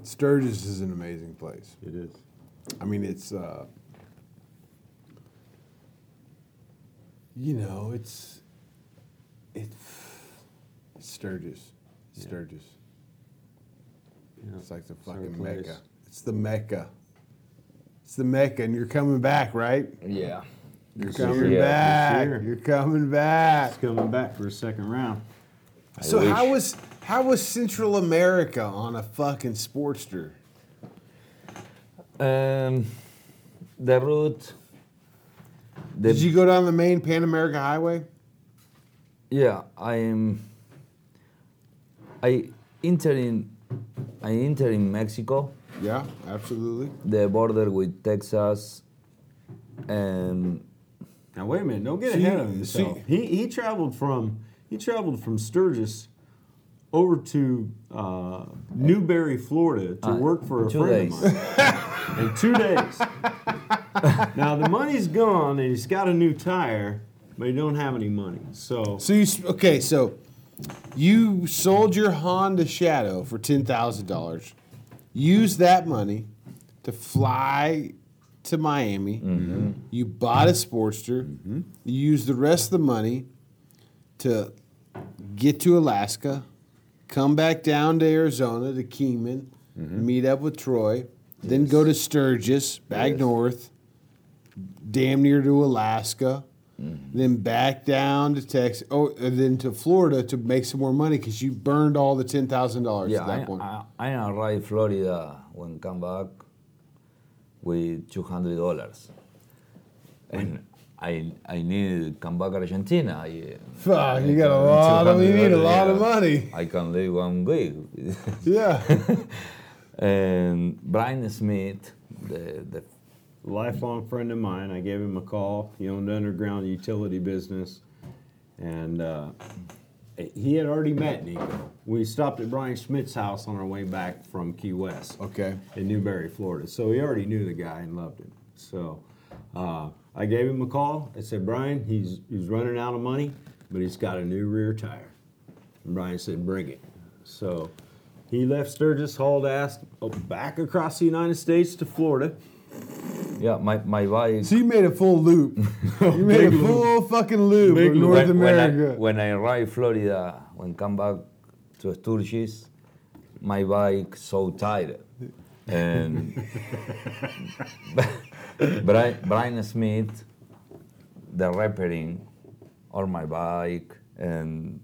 Sturgis is an amazing place. It is. I mean, it's, you know, it's Sturgis. Yeah. Sturgis. Yeah. It's like the fucking Mecca. It's the Mecca. It's the Mecca, and you're coming back, right? Yeah. You're coming back. Sure. You're coming back. It's coming back for a second round. So how was Central America on a fucking Sportster? The route. Did you go down the main Pan America Highway? Yeah, I enter in Mexico. Yeah, absolutely. The border with Texas, and now wait a minute, don't get ahead of yourself. He traveled from Sturgis over to Newberry, Florida, to work for a friend of mine. In 2 days. Now the money's gone, and he's got a new tire, but he don't have any money. So you sold your Honda Shadow for $10,000. Used that money to fly to Miami. Mm-hmm. You bought a Sportster. Mm-hmm. You used the rest of the money to get to Alaska, come back down to Arizona, to Kingman, mm-hmm. meet up with Troy, then go to Sturgis, back north, damn near to Alaska, mm-hmm. then back down to Texas, and then to Florida to make some more money because you burned all the $10,000 at that point. I arrived Florida when come back with $200. And I needed to come back to Argentina. You got a lot of money. I can live 1 week. Yeah. And Brian Smith, the lifelong friend of mine, I gave him a call. He owned an underground utility business. And he had already met Nico. We stopped at Brian Smith's house on our way back from Key West. Okay. In Newberry, Florida. So he already knew the guy and loved him. So I gave him a call. I said, Brian, he's running out of money, but he's got a new rear tire. And Brian said, bring it. So he left Sturgis, hauled ass back across the United States to Florida. Yeah, my bike. So you made a full loop. You made a full fucking loop in North America. When I arrived Florida, when come back to Sturgis, my bike so tired. And Brian Smith, the repairing all my bike and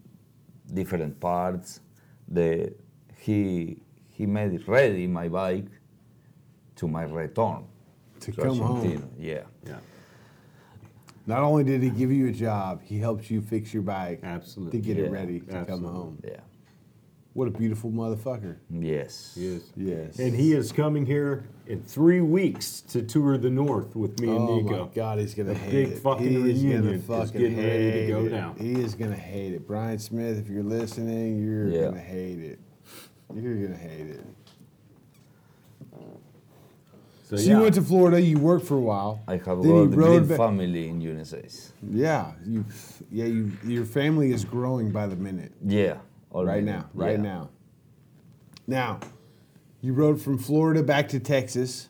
different parts. He made ready my bike to my return. To come home. Yeah. Not only did he give you a job, he helped you fix your bike. Absolutely. To get it ready to come home. Yeah. What a beautiful motherfucker. Yes. And he is coming here in 3 weeks to tour the north with me and Nico. Oh, my God, he's going to hate it. Big fucking reunion is getting ready to go down. He is going to hate it. Brian Smith, if you're listening, you're going to hate it. You're going to hate it. So you went to Florida. You worked for a while. I have a family in UNSA's. Yeah, your family is growing by the minute. Yeah, right now. Now, you rode from Florida back to Texas.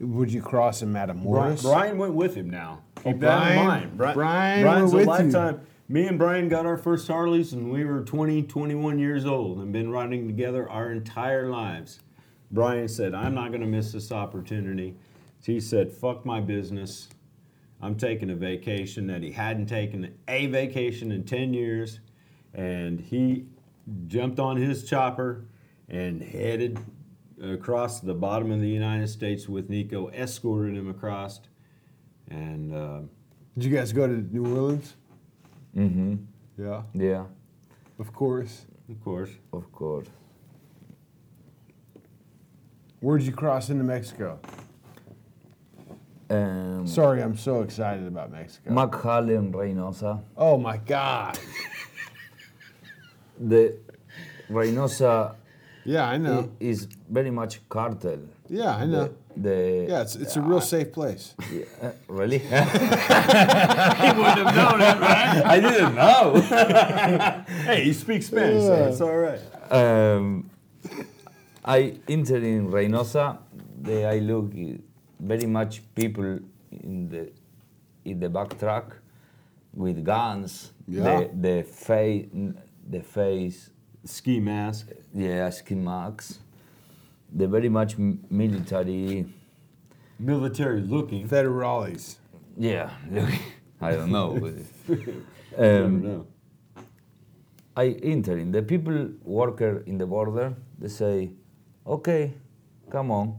Would you cross him at Matamoros? Brian went with him. Now, keep that in mind. Brian's went a with lifetime. You. Me and Brian got our first Harleys, and we were 20, 21 years old, and been riding together our entire lives. Brian said, I'm not going to miss this opportunity. He said, fuck my business. I'm taking a vacation that he hadn't taken a vacation in 10 years. And he jumped on his chopper and headed across the bottom of the United States with Nico, escorted him across. And did you guys go to New Orleans? Mm-hmm. Yeah. Yeah. Of course. Where'd you cross into Mexico? Sorry, I'm so excited about Mexico. McAllen, Reynosa. Oh my God! The Reynosa. Yeah, I know. Is very much cartel. Yeah, I know. It's a real safe place. Yeah, really? He wouldn't have known it, right? I didn't know. Hey, he speaks Spanish. That's all right. I entered in Reynosa. There I look very much people in the back track with guns. Yeah. The face. Ski mask. Yeah, ski masks. They're very much military. Military looking. Federales. Yeah. I don't know. I don't know. I enter in. The people worker in the border, they say, okay, come on.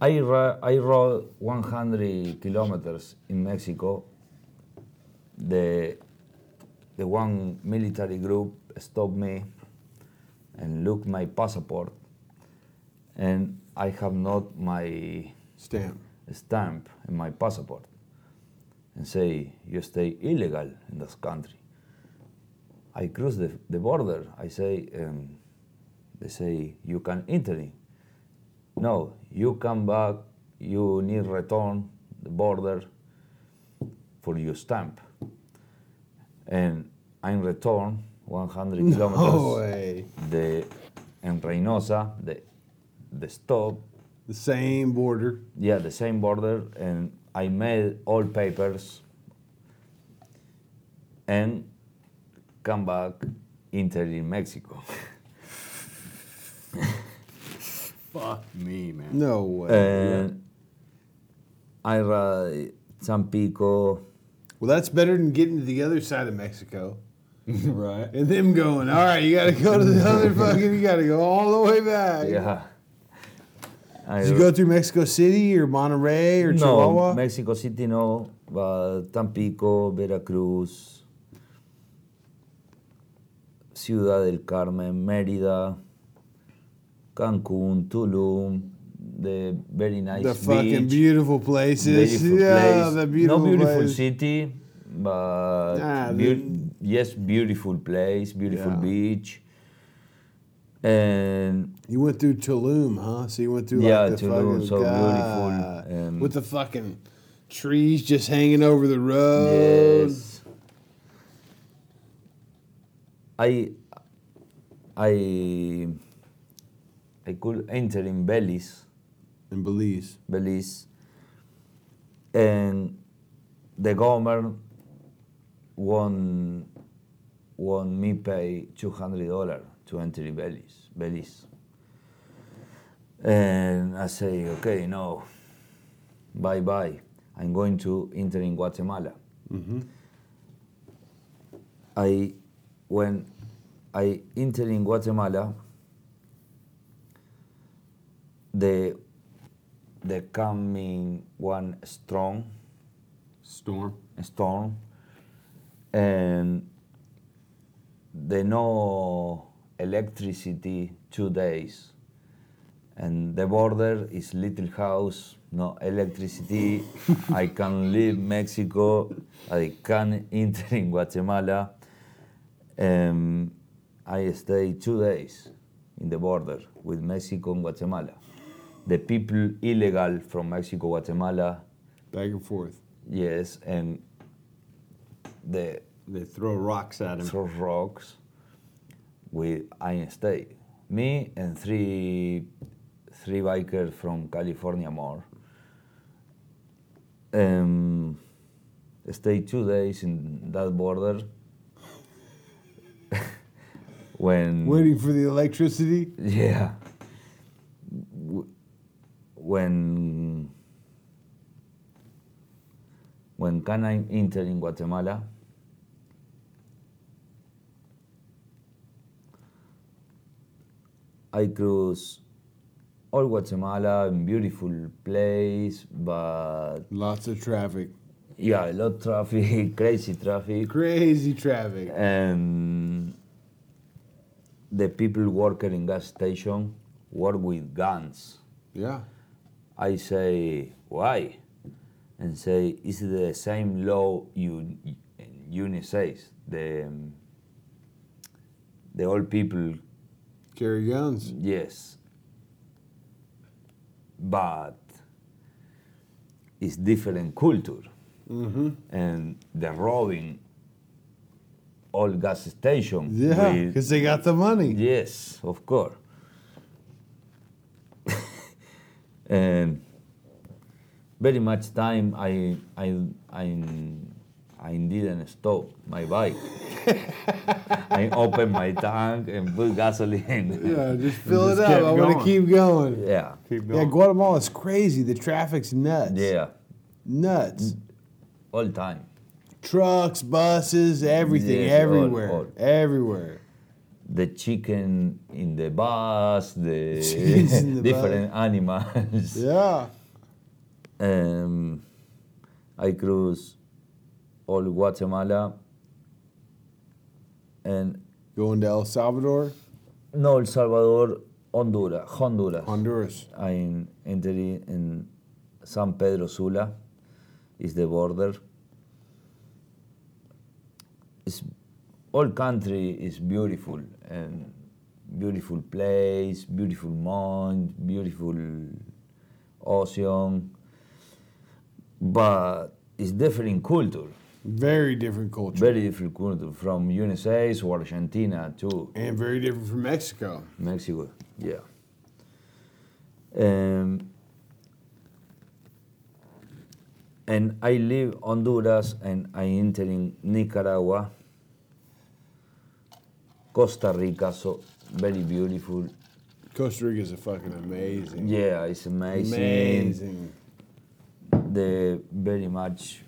I roll 100 kilometers in Mexico. The one military group stopped me and looked my passport, and I have not my stamp in my passport, and say, you stay illegal in this country. I cross the border. I say, they say, you can enter me. No, you come back, you need return the border for your stamp. And I'm return 100 kilometers. Way. In Reynosa, the stop. The same border. Yeah, the same border. And I made all papers and come back, enter in Mexico. Fuck me, man. No way. Yeah. I ride Tampico. Well, that's better than getting to the other side of Mexico. Right. And them going, all right, you got to go to the other fucking, you got to go all the way back. Yeah. Did you go through Mexico City or Monterrey or Chihuahua? No, Mexico City, no. But Tampico, Veracruz, Ciudad del Carmen, Mérida, Cancun, Tulum, the very nice beach. The fucking beautiful places. Beautiful place. The beautiful place. No beautiful place. City, but beautiful place, beautiful beach. And you went through Tulum, huh? So you went through like the Tulum, fucking, so beautiful. With the fucking trees just hanging over the road. Yes. I could enter in Belize. In Belize. Belize. And the government won me pay $200 to enter in Belize. And I say, okay, no, bye-bye. I'm going to enter in Guatemala. Mm-hmm. When I enter in Guatemala, the coming one strong storm, and they no electricity 2 days, and the border is little house, no electricity. I can leave Mexico, I can enter in Guatemala. I stay 2 days in the border with Mexico and Guatemala. The people illegal from Mexico, Guatemala. Back and forth. Yes, and they throw rocks at him. Throw rocks. With Einstein. Me and three bikers from California more. Stay 2 days in that border. When waiting for the electricity? Yeah. When can I enter in Guatemala? I cruise all Guatemala, beautiful place, but lots of traffic. Yeah, a lot of traffic, crazy traffic. And the people working in gas station work with guns. Yeah. I say, why? And say, it's the same law UN says. The old people carry guns. Yes. But it's different culture. Mm-hmm. And the robbing all gas stations. Yeah, because they got the money. Yes, of course. And very much time I didn't stop my bike. I opened my tank and put gasoline. Yeah, just fill it up. I want to keep going. Yeah. Keep going. Yeah, Guatemala's crazy. The traffic's nuts. Yeah. Nuts. All the time. Trucks, buses, everything, yes, everywhere. All. Everywhere. The chicken in the bus, the different bus. Animals. Yeah. I cruise all Guatemala. And going to El Salvador? No, El Salvador, Honduras. I entered in San Pedro Sula, is the border. It's, all country is beautiful, and beautiful place, beautiful mountain, beautiful ocean, but it's different culture. Very different culture. Very different culture from USA to Argentina too. And very different from Mexico. Mexico, yeah. And I leave Honduras and I enter in Nicaragua, Costa Rica, so very beautiful. Costa Rica is a fucking amazing. Yeah, it's amazing. Amazing. The very much.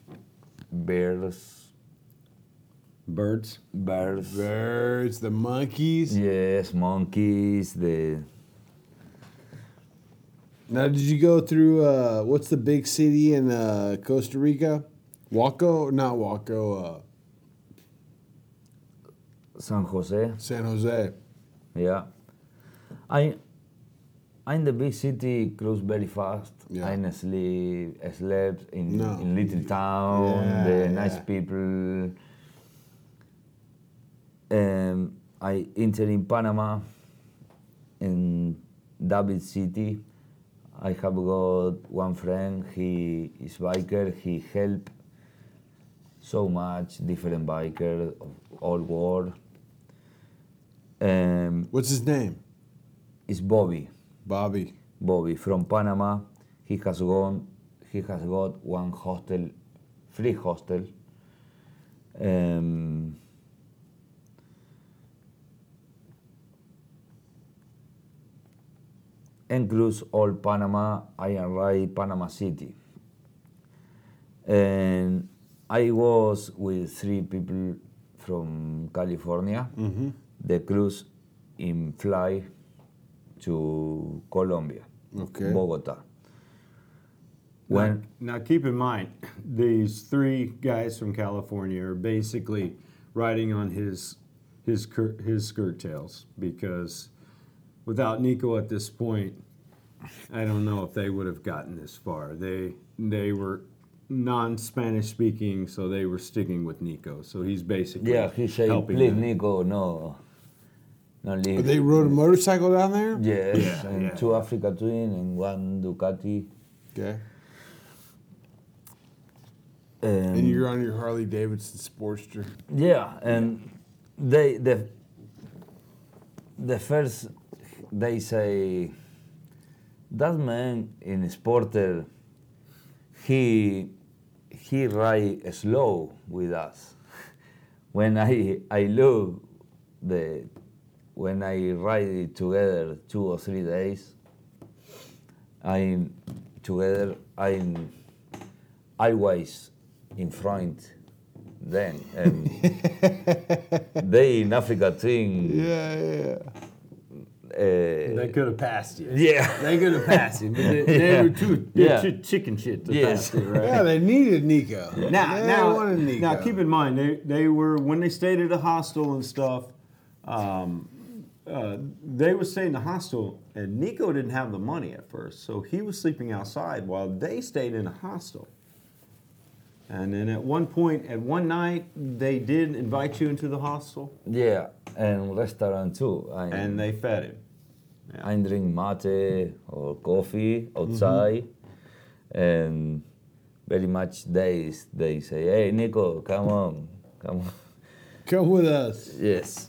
Birds, the monkeys. Yes, monkeys, the... Now, did you go through, what's the big city in Costa Rica? San Jose. San Jose. Yeah. I'm the big city, cruise very fast. Yeah. I slept in little town, nice people. I entered in Panama, in David City. I have got one friend, he is biker, he helped so much, different biker of all world. What's his name? It's Bobby. Bobby from Panama. He has got one hostel, free hostel. And cruise all Panama. I arrived Panama City. And I was with three people from California. Mm-hmm. The cruise in fly to Colombia, okay. Bogota. Now keep in mind, these three guys from California are basically riding on his skirt tails, because without Nico at this point, I don't know if they would have gotten this far. They were non-Spanish speaking, so they were sticking with Nico. So he's basically he said, "Please, them. Nico, no." But they rode a motorcycle down there? Yes, and two Africa Twin and one Ducati. Okay. And you're on your Harley-Davidson Sportster. Yeah, and the first, they say, that man in Sporter, he ride slow with us. When I look, when I ride it together 2 or 3 days, I'm always in front then. And they in Africa thing. Yeah. They could have passed you. Yeah. They could have passed you. But they were too chicken shit to pass you, right? Yeah, they needed Nico. Yeah. Now, wanted Nico. Now, keep in mind, they were, when they stayed at a hostel and stuff, they were staying in the hostel, and Nico didn't have the money at first, so he was sleeping outside while they stayed in a hostel. And then at one point, at one night, they did invite you into the hostel. Yeah, and restaurant too. And they fed him. Yeah. I drink mate or coffee outside, and very much they say, "Hey, Nico, come on, come with us." Yes.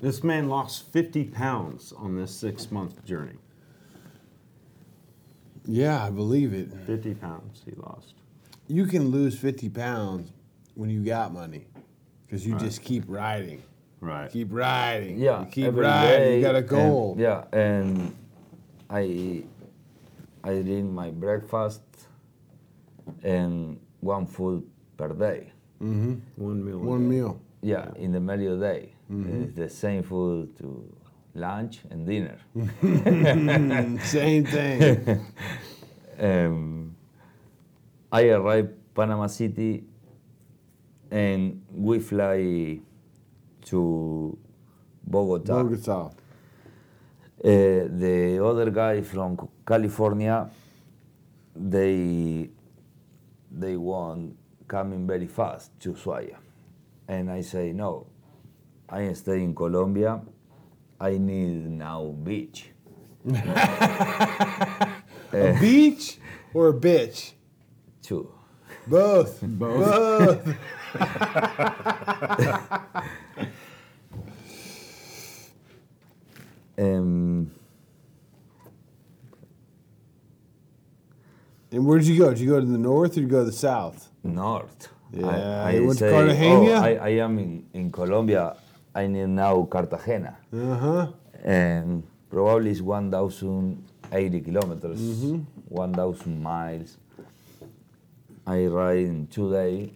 This man lost 50 pounds on this 6-month journey. Yeah, I believe it. 50 pounds he lost. You can lose 50 pounds when you got money because you just keep riding. Right. Keep riding. Yeah. You keep riding. Day, you got a goal. And, yeah, and I did my breakfast and one food per day. Mm-hmm. One meal. Yeah, in the middle of the day. Mm-hmm. It's the same food to lunch and dinner. Same thing. I arrived Panama City and we fly to Bogota. The other guy from California, they want coming very fast to Ushuaia. And I say, no, I stay in Colombia. I need now beach. A beach or a bitch? Two. Both. And where did you go? Did you go to the north or did you go to the south? North. Yeah, I went to Cartagena. Oh, I am in Colombia. I need now Cartagena. Uh-huh. And probably it's 1,080 kilometers, mm-hmm. 1,000 miles. I ride in 2 days.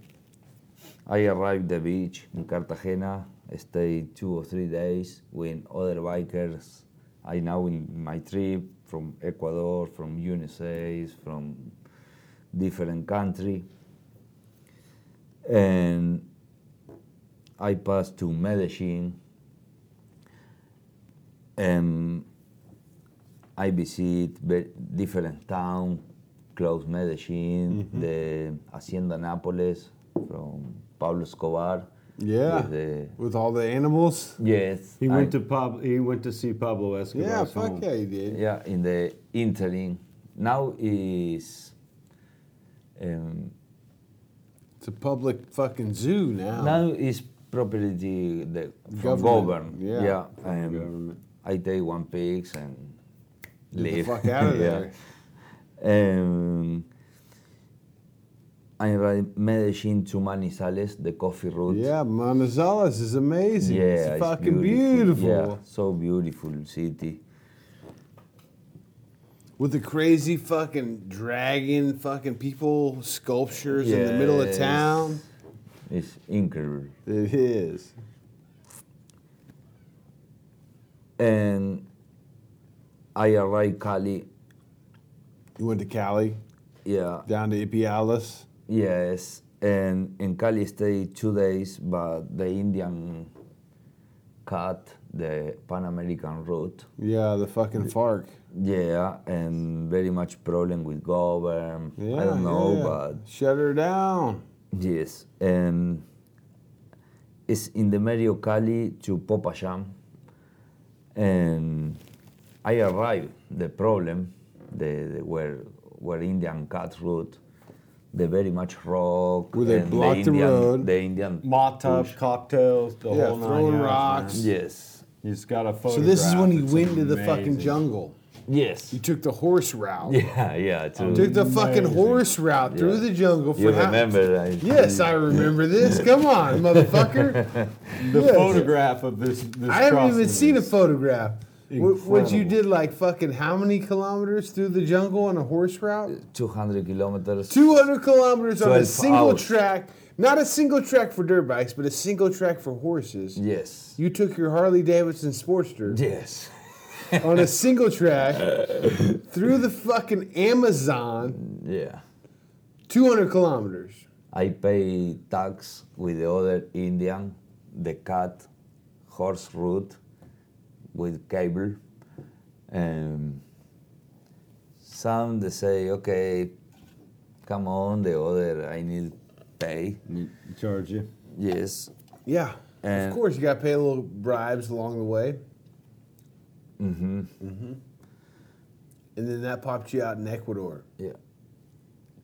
I arrived at the beach in Cartagena. I stayed 2 or 3 days with other bikers. I now in my trip from Ecuador, from USA, from different country. And I passed to Medellin. And I visit different towns. Close Medellin, mm-hmm. the Hacienda Nápoles from Pablo Escobar. Yeah, with all the animals. Yes, he went to see Pablo Escobar. Yeah, fuck yeah, he did. Yeah, in the interim, now is. It's a public fucking zoo now. Now is property the government. Government. I take one pigs and leave. Get the fuck out of there. I ride Medellin to Manizales, the coffee route. Yeah, Manizales is amazing. Yeah, it's fucking beautiful. Yeah, so beautiful city. With the crazy fucking dragon fucking people sculptures in the middle of town. It's incredible. It is. And I arrived Cali. You went to Cali? Yeah. Down to Ipiales? Yes. And in Cali stayed 2 days, but the Indian cut the Pan American route. Yeah, the fucking FARC. Yeah, and very much problem with government. Yeah, I don't know, but... Shut her down. Yes. And it's in the middle of Cali to Popayán. And I arrived the problem. The where Indian cut route, they very much rock. Well, they blocked the road. The Indian mocktails, cocktails, the whole nine. Yeah, throwing rocks. Man. Yes. You just got a photograph. So this is when you went to the fucking jungle. Yes. You took the horse route. Yeah. Took the fucking horse route through the jungle. You remember that? Yes, I remember this. Come on, motherfucker. The photograph of this I haven't even seen a photograph. What you did, like fucking how many kilometers through the jungle on a horse route? 200 kilometers. 200 kilometers on a single track. Not a single track for dirt bikes, but a single track for horses. Yes. You took your Harley-Davidson Sportster. Yes. On a single track through the fucking Amazon. Yeah. 200 kilometers. I pay tax with the other Indian, the cat, horse route. With cable, some they say, okay, come on, the other I need pay. Charge you? Yes. Yeah, and of course you gotta pay little bribes along the way. Mm-hmm. Mm-hmm. And then that popped you out in Ecuador. Yeah.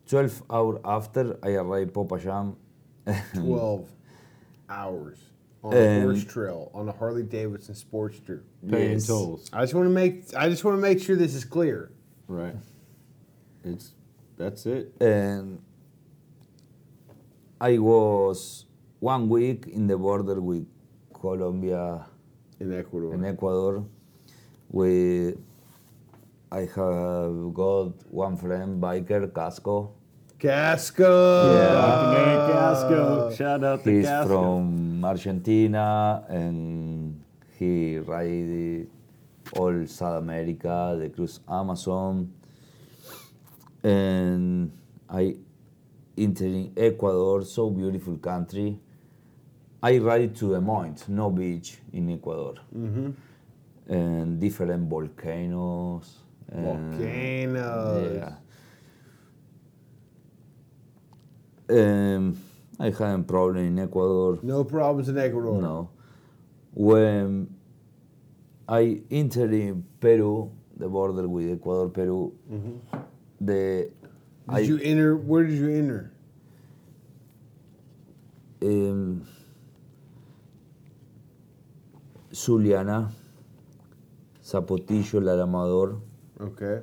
12 hours after I arrived Popayán. 12 hours. On a horse trail, on a Harley-Davidson Sportster. Paying tolls. I just want to make sure this is clear. Right. That's it. And I was 1 week in the border with Colombia. In Ecuador. I have got one friend, biker, Casco. Yeah. Casco. Shout out to Casco. He's from Argentina, and he ride all South America, the cruise Amazon. And I entered Ecuador, so beautiful country. I ride to Des Moines, no beach in Ecuador. Mm-hmm. And different volcanoes. Yeah. I had a problem in Ecuador. No problems in Ecuador. No. When I entered in Peru, the border with Ecuador, Peru, mm-hmm. Where did you enter? Zuliana, Zapotillo, El Amador. Okay.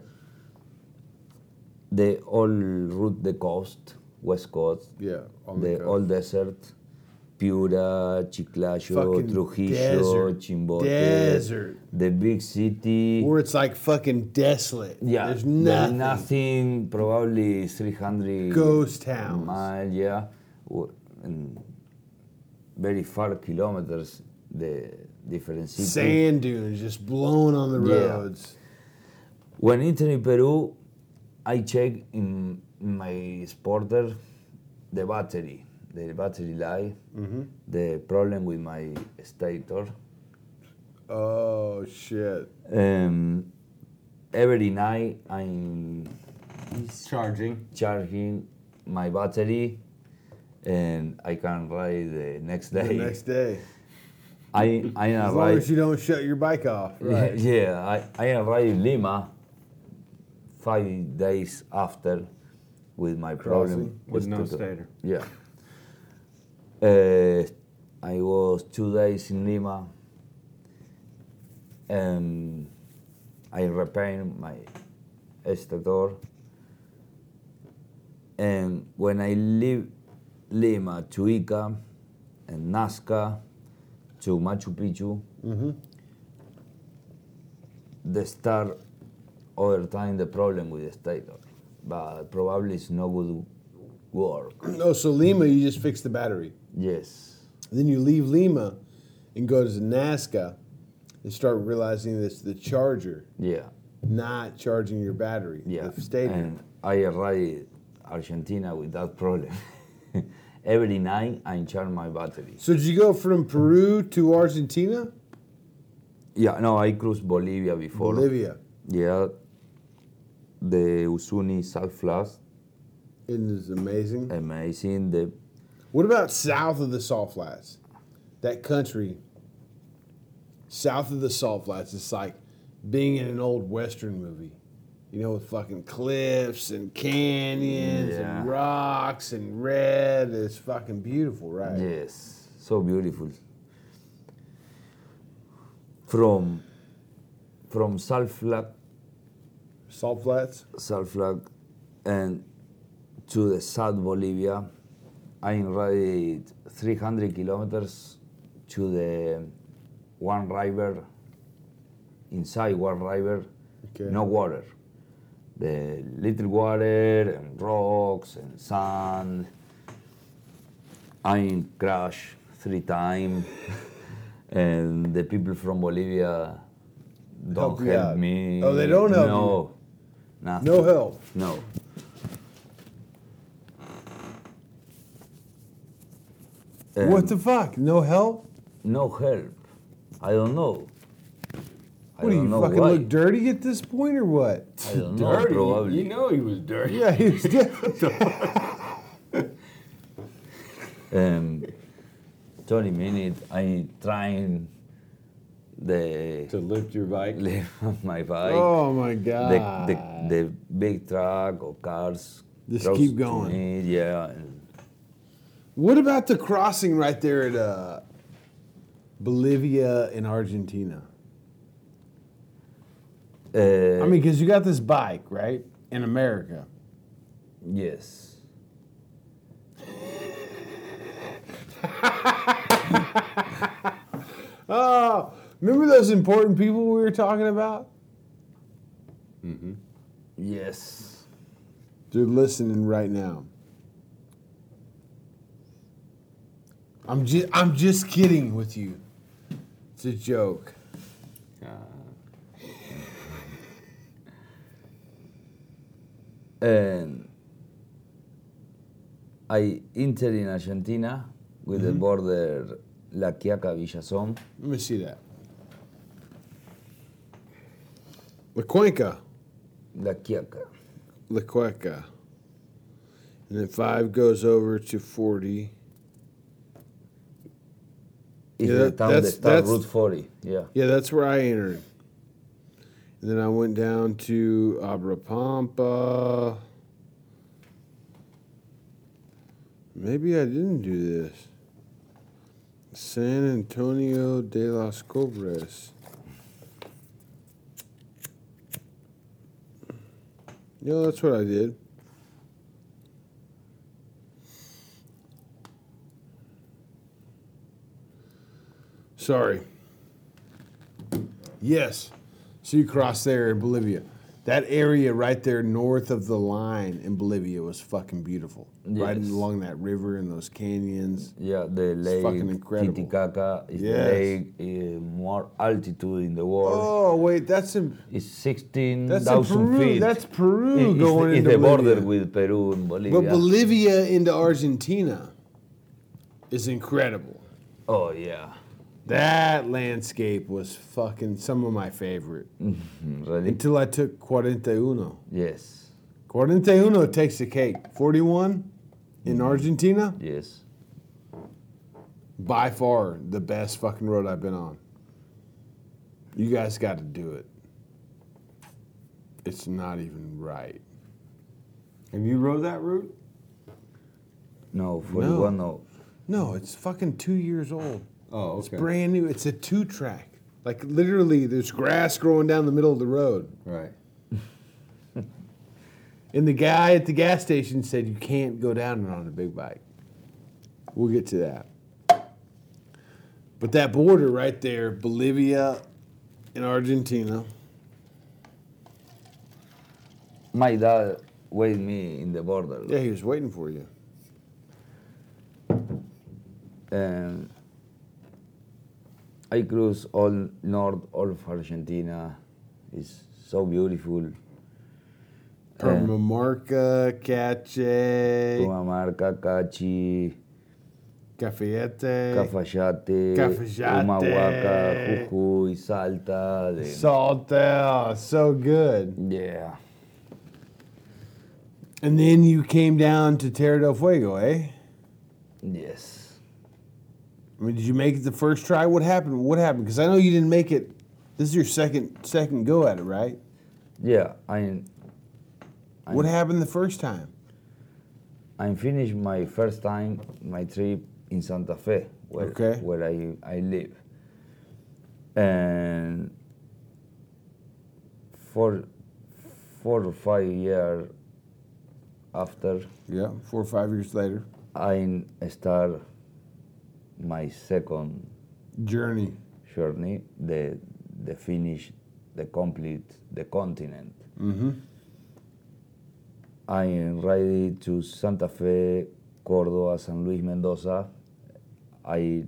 They all route the coast, west coast. Yeah. All desert. Piura, Chiclayo, fucking Trujillo, Chimbote. Desert. The big city. Where it's like fucking desolate. Yeah. There's nothing. Probably 300 ghost towns. Miles, yeah. And very far kilometers, the different cities. Sand dunes just blown on the roads. When entering Peru, I checked in my spotter the battery life, mm-hmm. the problem with my stator. Oh, shit. Every night I'm charging my battery, and I can ride the next day. I as long as you don't shut your bike off, right? Yeah, I arrived in Lima 5 days after with my problem. With no stator. Yeah. I was 2 days in Lima, and I repaired my stator. And when I leave Lima to Ica and Nazca to Machu Picchu, mm-hmm. they start over time the problem with the stator, but probably it's no good work. Oh, so Lima, you just fixed the battery. Yes. Then you leave Lima and go to Nazca and start realizing that the charger. Yeah. Not charging your battery. Yeah. The stator. And I arrived Argentina with that problem. Every night I charge my battery. So did you go from Peru to Argentina? Yeah. No, I crossed Bolivia before. Bolivia. Yeah. The Usuni salt flats. It is amazing. Amazing. What about south of the Salt Flats? That country, south of the Salt Flats, it's like being in an old Western movie. You know, with fucking cliffs and canyons and rocks and red. It's fucking beautiful, right? Yes, so beautiful. From Salt Flats, and to the South Bolivia, I ride 300 kilometers to the one river, inside one river, okay. No water. The little water and rocks and sand. I crashed 3 times, and the people from Bolivia don't help me. Oh, they don't help you? No, nothing. No help? No. What the fuck? No help? No help. I don't know. Look dirty at this point or what? I don't know. Probably. You know he was dirty. Yeah, he was dirty. 20 minutes, I trying to lift your bike? Lift my bike. Oh, my God. The big truck or cars. Just keep going. Yeah. What about the crossing right there at Bolivia and Argentina? Because you got this bike, right? in America. Yes. Oh, remember those important people we were talking about? Mm-hmm. Yes. They're listening right now. I'm just kidding with you. It's a joke. And I entered in Argentina with the border La Quiaca Villazón. Let me see that. La Cuenca. La Quiaca. La Cuenca. And then 5 goes over to 40. Yeah, the town that's Route 40. Yeah. Yeah, that's where I entered. And then I went down to Abrapampa. Maybe I didn't do this. San Antonio de las Cobres. No, that's what I did. Sorry. Yes. So you crossed there in Bolivia. That area right there north of the line in Bolivia was fucking beautiful. Yes. Right along that river and those canyons. Yeah, the lake fucking incredible. Titicaca is the lake more altitude in the world. Oh, wait, that's in... It's 16,000 feet. That's Peru going into Bolivia. It's the border with Peru and Bolivia. But Bolivia into Argentina is incredible. Oh, yeah. That landscape was fucking some of my favorite. Really? Until I took 41. Yes. 41 takes the cake. 41 in Argentina? Yes. By far the best fucking road I've been on. You guys got to do it. It's not even right. Have you rode that route? No, 41 no. No, it's fucking 2 years old. Oh, okay. It's brand new. It's a 2-track. Like, literally, there's grass growing down the middle of the road. Right. And the guy at the gas station said, you can't go down it on a big bike. We'll get to that. But that border right there, Bolivia and Argentina. My dad waited me in the border. Yeah, he was waiting for you. And... I cruise all north, all of Argentina. It's so beautiful. Pumamarca, Cachi, Cafayate, Humahuaca, Jujuy, Salta. Salta, so good. Yeah. And then you came down to Tierra del Fuego, eh? Yes. I mean, did you make it the first try? What happened? What happened? Because I know you didn't make it. This is your second go at it, right? Yeah. What happened the first time? I finished my first time, my trip in Santa Fe, where I live. And for 4 or 5 years after. Yeah, 4 or 5 years later. I start my second journey, the finish, the complete, the continent. Mm-hmm. I am ready to Santa Fe, Córdoba, San Luis, Mendoza. I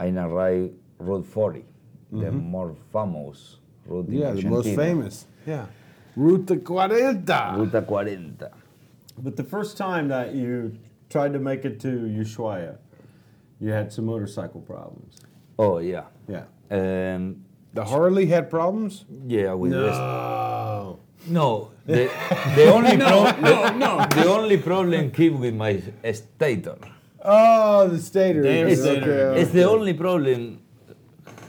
arrived Route 40, the more famous route in Argentina. The most famous. Yeah, Ruta 40. But the first time that you tried to make it to Ushuaia, you had some motorcycle problems. Oh, yeah. Yeah. The Harley had problems? Yeah. No. The only problem came with my stator. Oh, the stator. It's the only problem.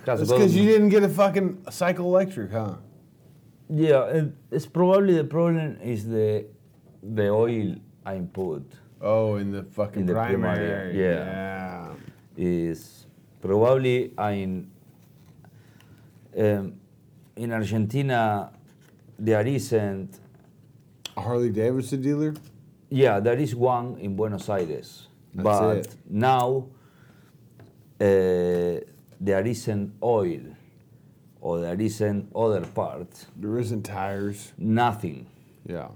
It's because you didn't get a fucking cycle electric, huh? Yeah. It's probably the problem is the oil I put. Oh, in the fucking primary. Yeah. Is probably in Argentina there isn't... A Harley-Davidson dealer? Yeah, there is one in Buenos Aires. But now there isn't oil or there isn't other parts. There isn't tires. Nothing. Yeah.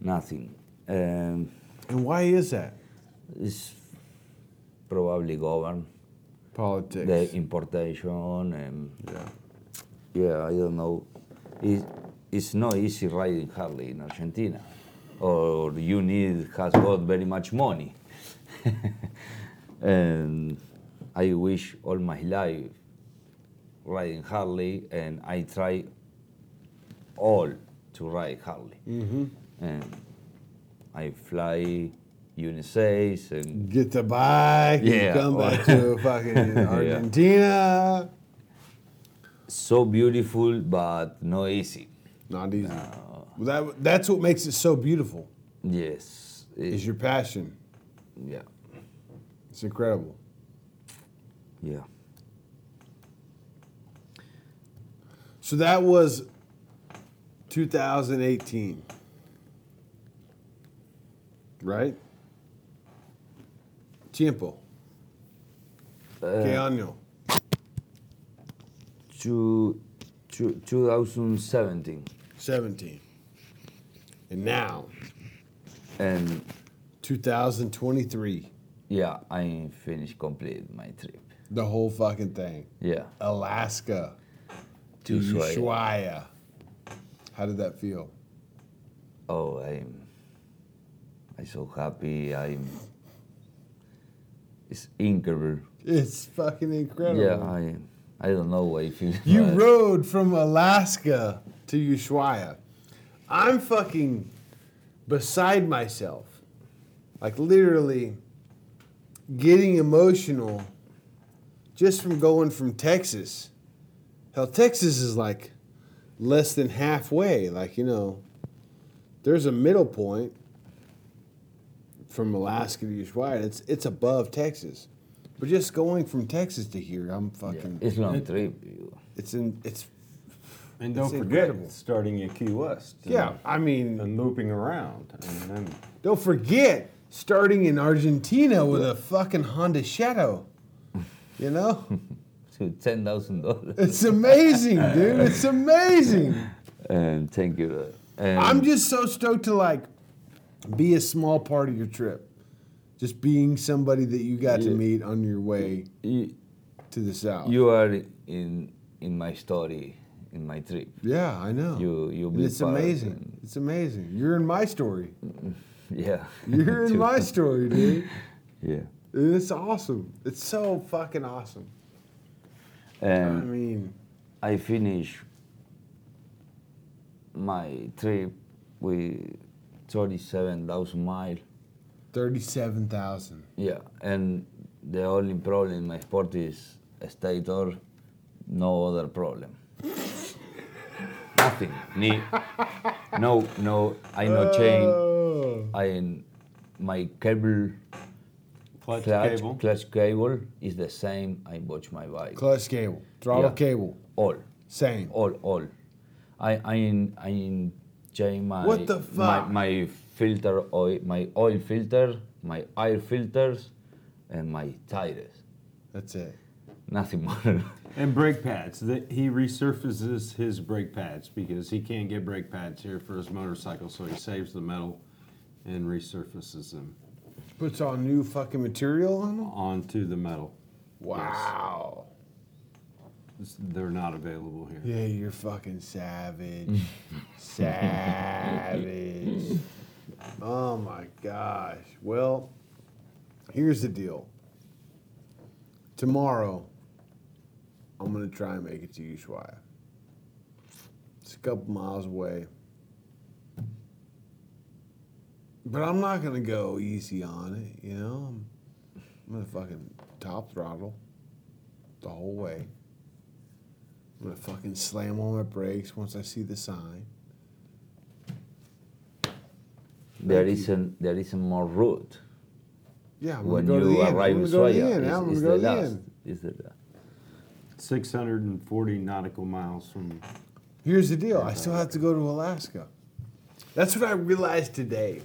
Nothing. And why is that? It's probably governed. Politics. The importation and... Yeah. Yeah, I don't know. It's not easy riding Harley in Argentina. Or you need, has got very much money. And I wish all my life riding Harley, and I try all to ride Harley. Mm-hmm. And I fly UNICEF and get the bike. Yeah, and come back to fucking Argentina. Yeah. So beautiful, but not easy. Not easy. Well, that's what makes it so beautiful. Yes, is your passion. Yeah. It's incredible. Yeah. So that was 2018. Right? Tiempo. Que año? 2017. 17. And now? And... 2023. Yeah, I finished complete my trip. The whole fucking thing. Yeah. Alaska to Ushuaia. How did that feel? Oh, I'm so happy. It's incredible. It's fucking incredible. Yeah, I don't know why you feel. You rode from Alaska to Ushuaia. I'm fucking beside myself. Like, literally getting emotional just from going from Texas. Hell, Texas is, like, less than halfway. Like, you know, there's a middle point from Alaska to Ushuaia. It's above Texas. But just going from Texas to here, I'm fucking... Yeah, it's long trip. And don't forget, starting in Key West. Yeah, I mean... And looping around. Don't forget... Starting in Argentina with a fucking Honda Shadow, you know? To $10,000. It's amazing, dude. It's amazing. And thank you. I'm just so stoked to, like, be a small part of your trip. Just being somebody that you got to meet on your way to the South. You are in my story, in my trip. Yeah, I know. It's amazing. It's amazing. You're in my story. Yeah. You're in my story, dude. Yeah. It's awesome. It's so fucking awesome. I mean, I finished my trip with 37,000 miles. 37,000. Yeah. And the only problem in my sport is a stator, no other problem. Nothing. No, I no change. My cable, clutch cable is the same. I watch my bike. Clutch cable, throttle cable, all same. All. I change my what the fuck? my filter oil, my oil filter, my air filters, and my tires. That's it. Nothing more. And brake pads. He resurfaces his brake pads because he can't get brake pads here for his motorcycle, so he saves the metal. And resurfaces them. Puts all new fucking material on them? Onto the metal. Wow. Yes. They're not available here. Yeah, you're fucking savage. Savage. Oh my gosh. Well, here's the deal. Tomorrow, I'm going to try and make it to Ushuaia. It's a couple miles away. But I'm not going to go easy on it, you know? I'm going to fucking top throttle the whole way. I'm going to fucking slam on my brakes once I see the sign. There isn't more route. Yeah, I'm going to go to the end. I'm going to go to the end. 640 nautical miles from Here's the deal. I still have to go to Alaska. That's what I realized today.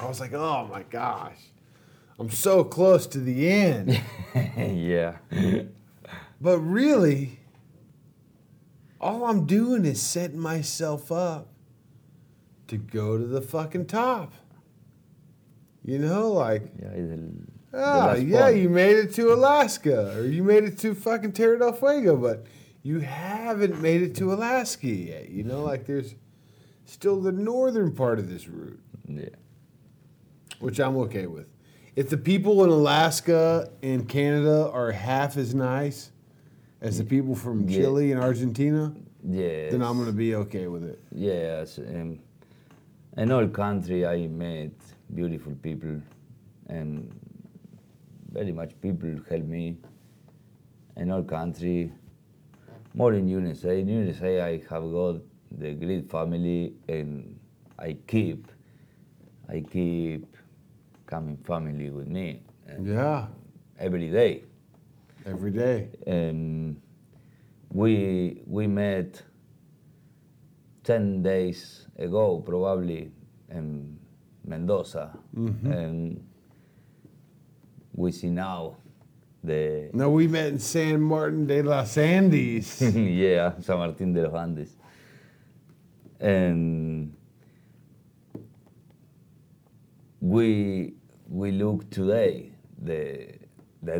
I was like, oh, my gosh. I'm so close to the end. Yeah. But really, all I'm doing is setting myself up to go to the fucking top. You know, like, you made it to Alaska, or you made it to fucking Tierra del Fuego, but you haven't made it to Alaska yet. You know, like, there's still the northern part of this route. Yeah. Which I'm okay with. If the people in Alaska and Canada are half as nice as the people from Chile and Argentina, then I'm going to be okay with it. Yes. In all country, I met beautiful people, and very much people helped me. In all country, more in USA. In USA, I have got the great family, and I keep coming family with me. Every day. We met 10 days ago, probably, in Mendoza. Mm-hmm. And we see now the... No, we met in San Martin de los Andes. Yeah, San Martin de los Andes. And we look today, the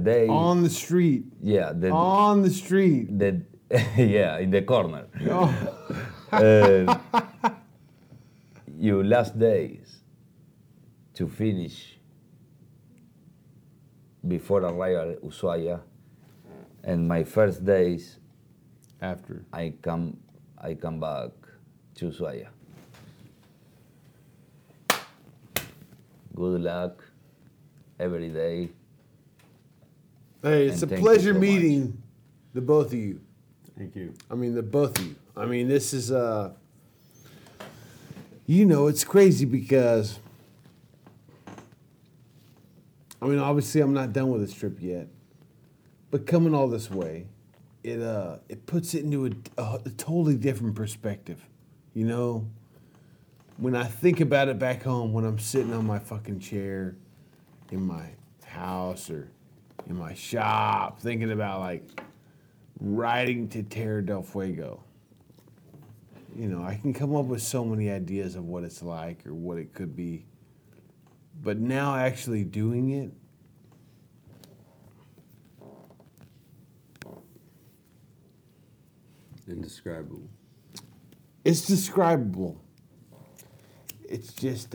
day... On the street. Yeah. On the street. Yeah, in the corner. Oh. Your last days to finish before arrival at Ushuaia, and my first days after I come back to Ushuaia. Good luck every day. Hey, it's a pleasure meeting the both of you. Thank you. I mean, the both of you. I mean, this is, you know, it's crazy because, I mean, obviously I'm not done with this trip yet, but coming all this way, it puts it into a totally different perspective. You know, when I think about it back home, when I'm sitting on my fucking chair in my house or in my shop, thinking about, like, riding to Tierra del Fuego, you know, I can come up with so many ideas of what it's like or what it could be. But now actually doing it, indescribable. It's describable. It's just,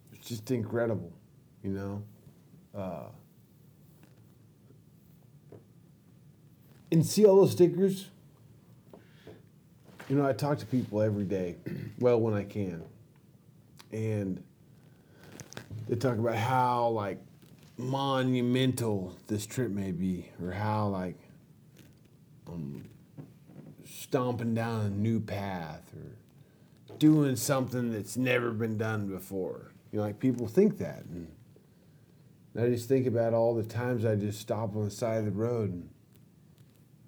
it's just incredible, you know? And see all those stickers? You know, I talk to people every day, well, when I can. And they talk about how, like, monumental this trip may be, or how, like, I'm stomping down a new path, or doing something that's never been done before. You know, like, people think that. And I just think about all the times I just stop on the side of the road and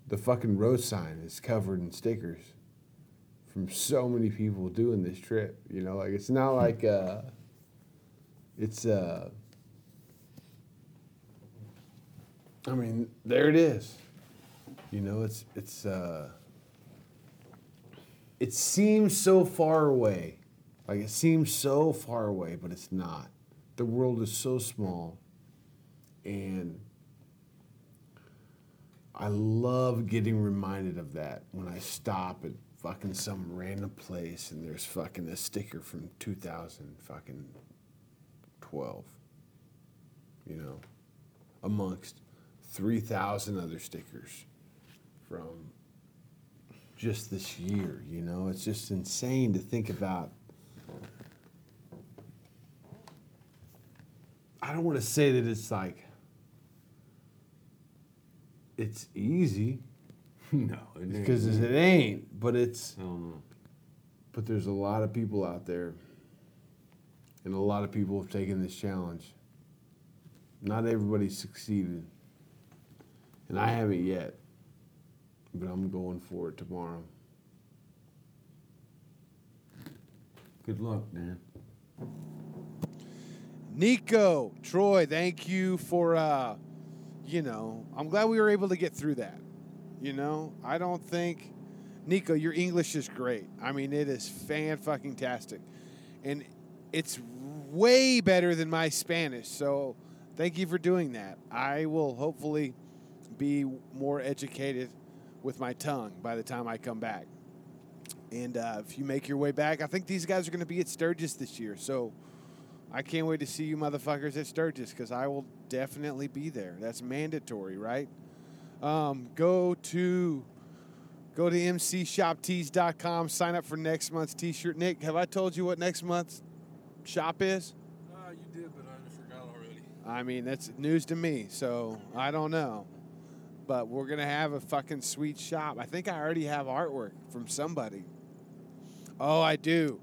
the fucking road sign is covered in stickers from so many people doing this trip. You know, like, it's not like, I mean, there it is. You know, it seems so far away. Like, it seems so far away, but it's not. The world is so small, and I love getting reminded of that when I stop at fucking some random place and there's fucking a sticker from 2012, you know, amongst 3,000 other stickers from just this year, you know. It's just insane to think about. I don't want to say that it's like, it's easy. No, it ain't. Because it ain't, but it's, I don't know. But there's a lot of people out there, and a lot of people have taken this challenge. Not everybody succeeded, and I haven't yet, but I'm going for it tomorrow. Good luck, man. Nico, Troy, thank you for, I'm glad we were able to get through that. I don't think, Nico, your English is great. I mean, it is fan-fucking-tastic. And it's way better than my Spanish, so thank you for doing that. I will hopefully be more educated with my tongue by the time I come back. And if you make your way back, I think these guys are going to be at Sturgis this year. So I can't wait to see you motherfuckers at Sturgis because I will definitely be there. That's mandatory, right? Go to MCShopTees.com. Sign up for next month's T-shirt. Nick, have I told you what next month's shop is? You did, but I forgot already. I mean, that's news to me, so I don't know. But we're going to have a fucking sweet shop. I think I already have artwork from somebody. Oh, I do.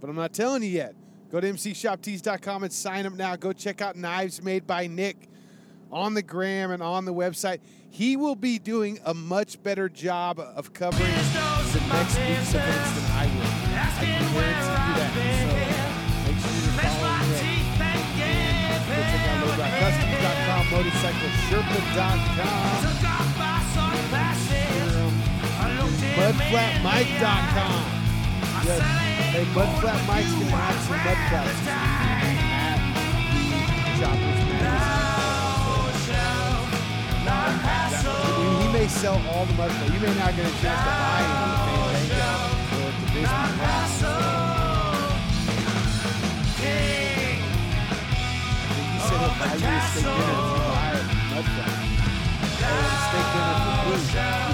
But I'm not telling you yet. Go to MCShopTees.com and sign up now. Go check out Knives Made by Nick on the gram and on the website. He will be doing a much better job of covering the next week's events than I will. I can guarantee you that. So make sure you're following me. Go check out LoadRockCustoms.com, MotorcycleSherpa.com, MudFlatMike.com. Yes, hey, Mudflat Mike's going to have some mudflats at Choppers Magazine. He may sell all the mudflats. You may not get a chance to buy anything or at the Bisbee Racing. Said he'll buy you a steak dinner if you buy a mudflat. Or a steak dinner for free.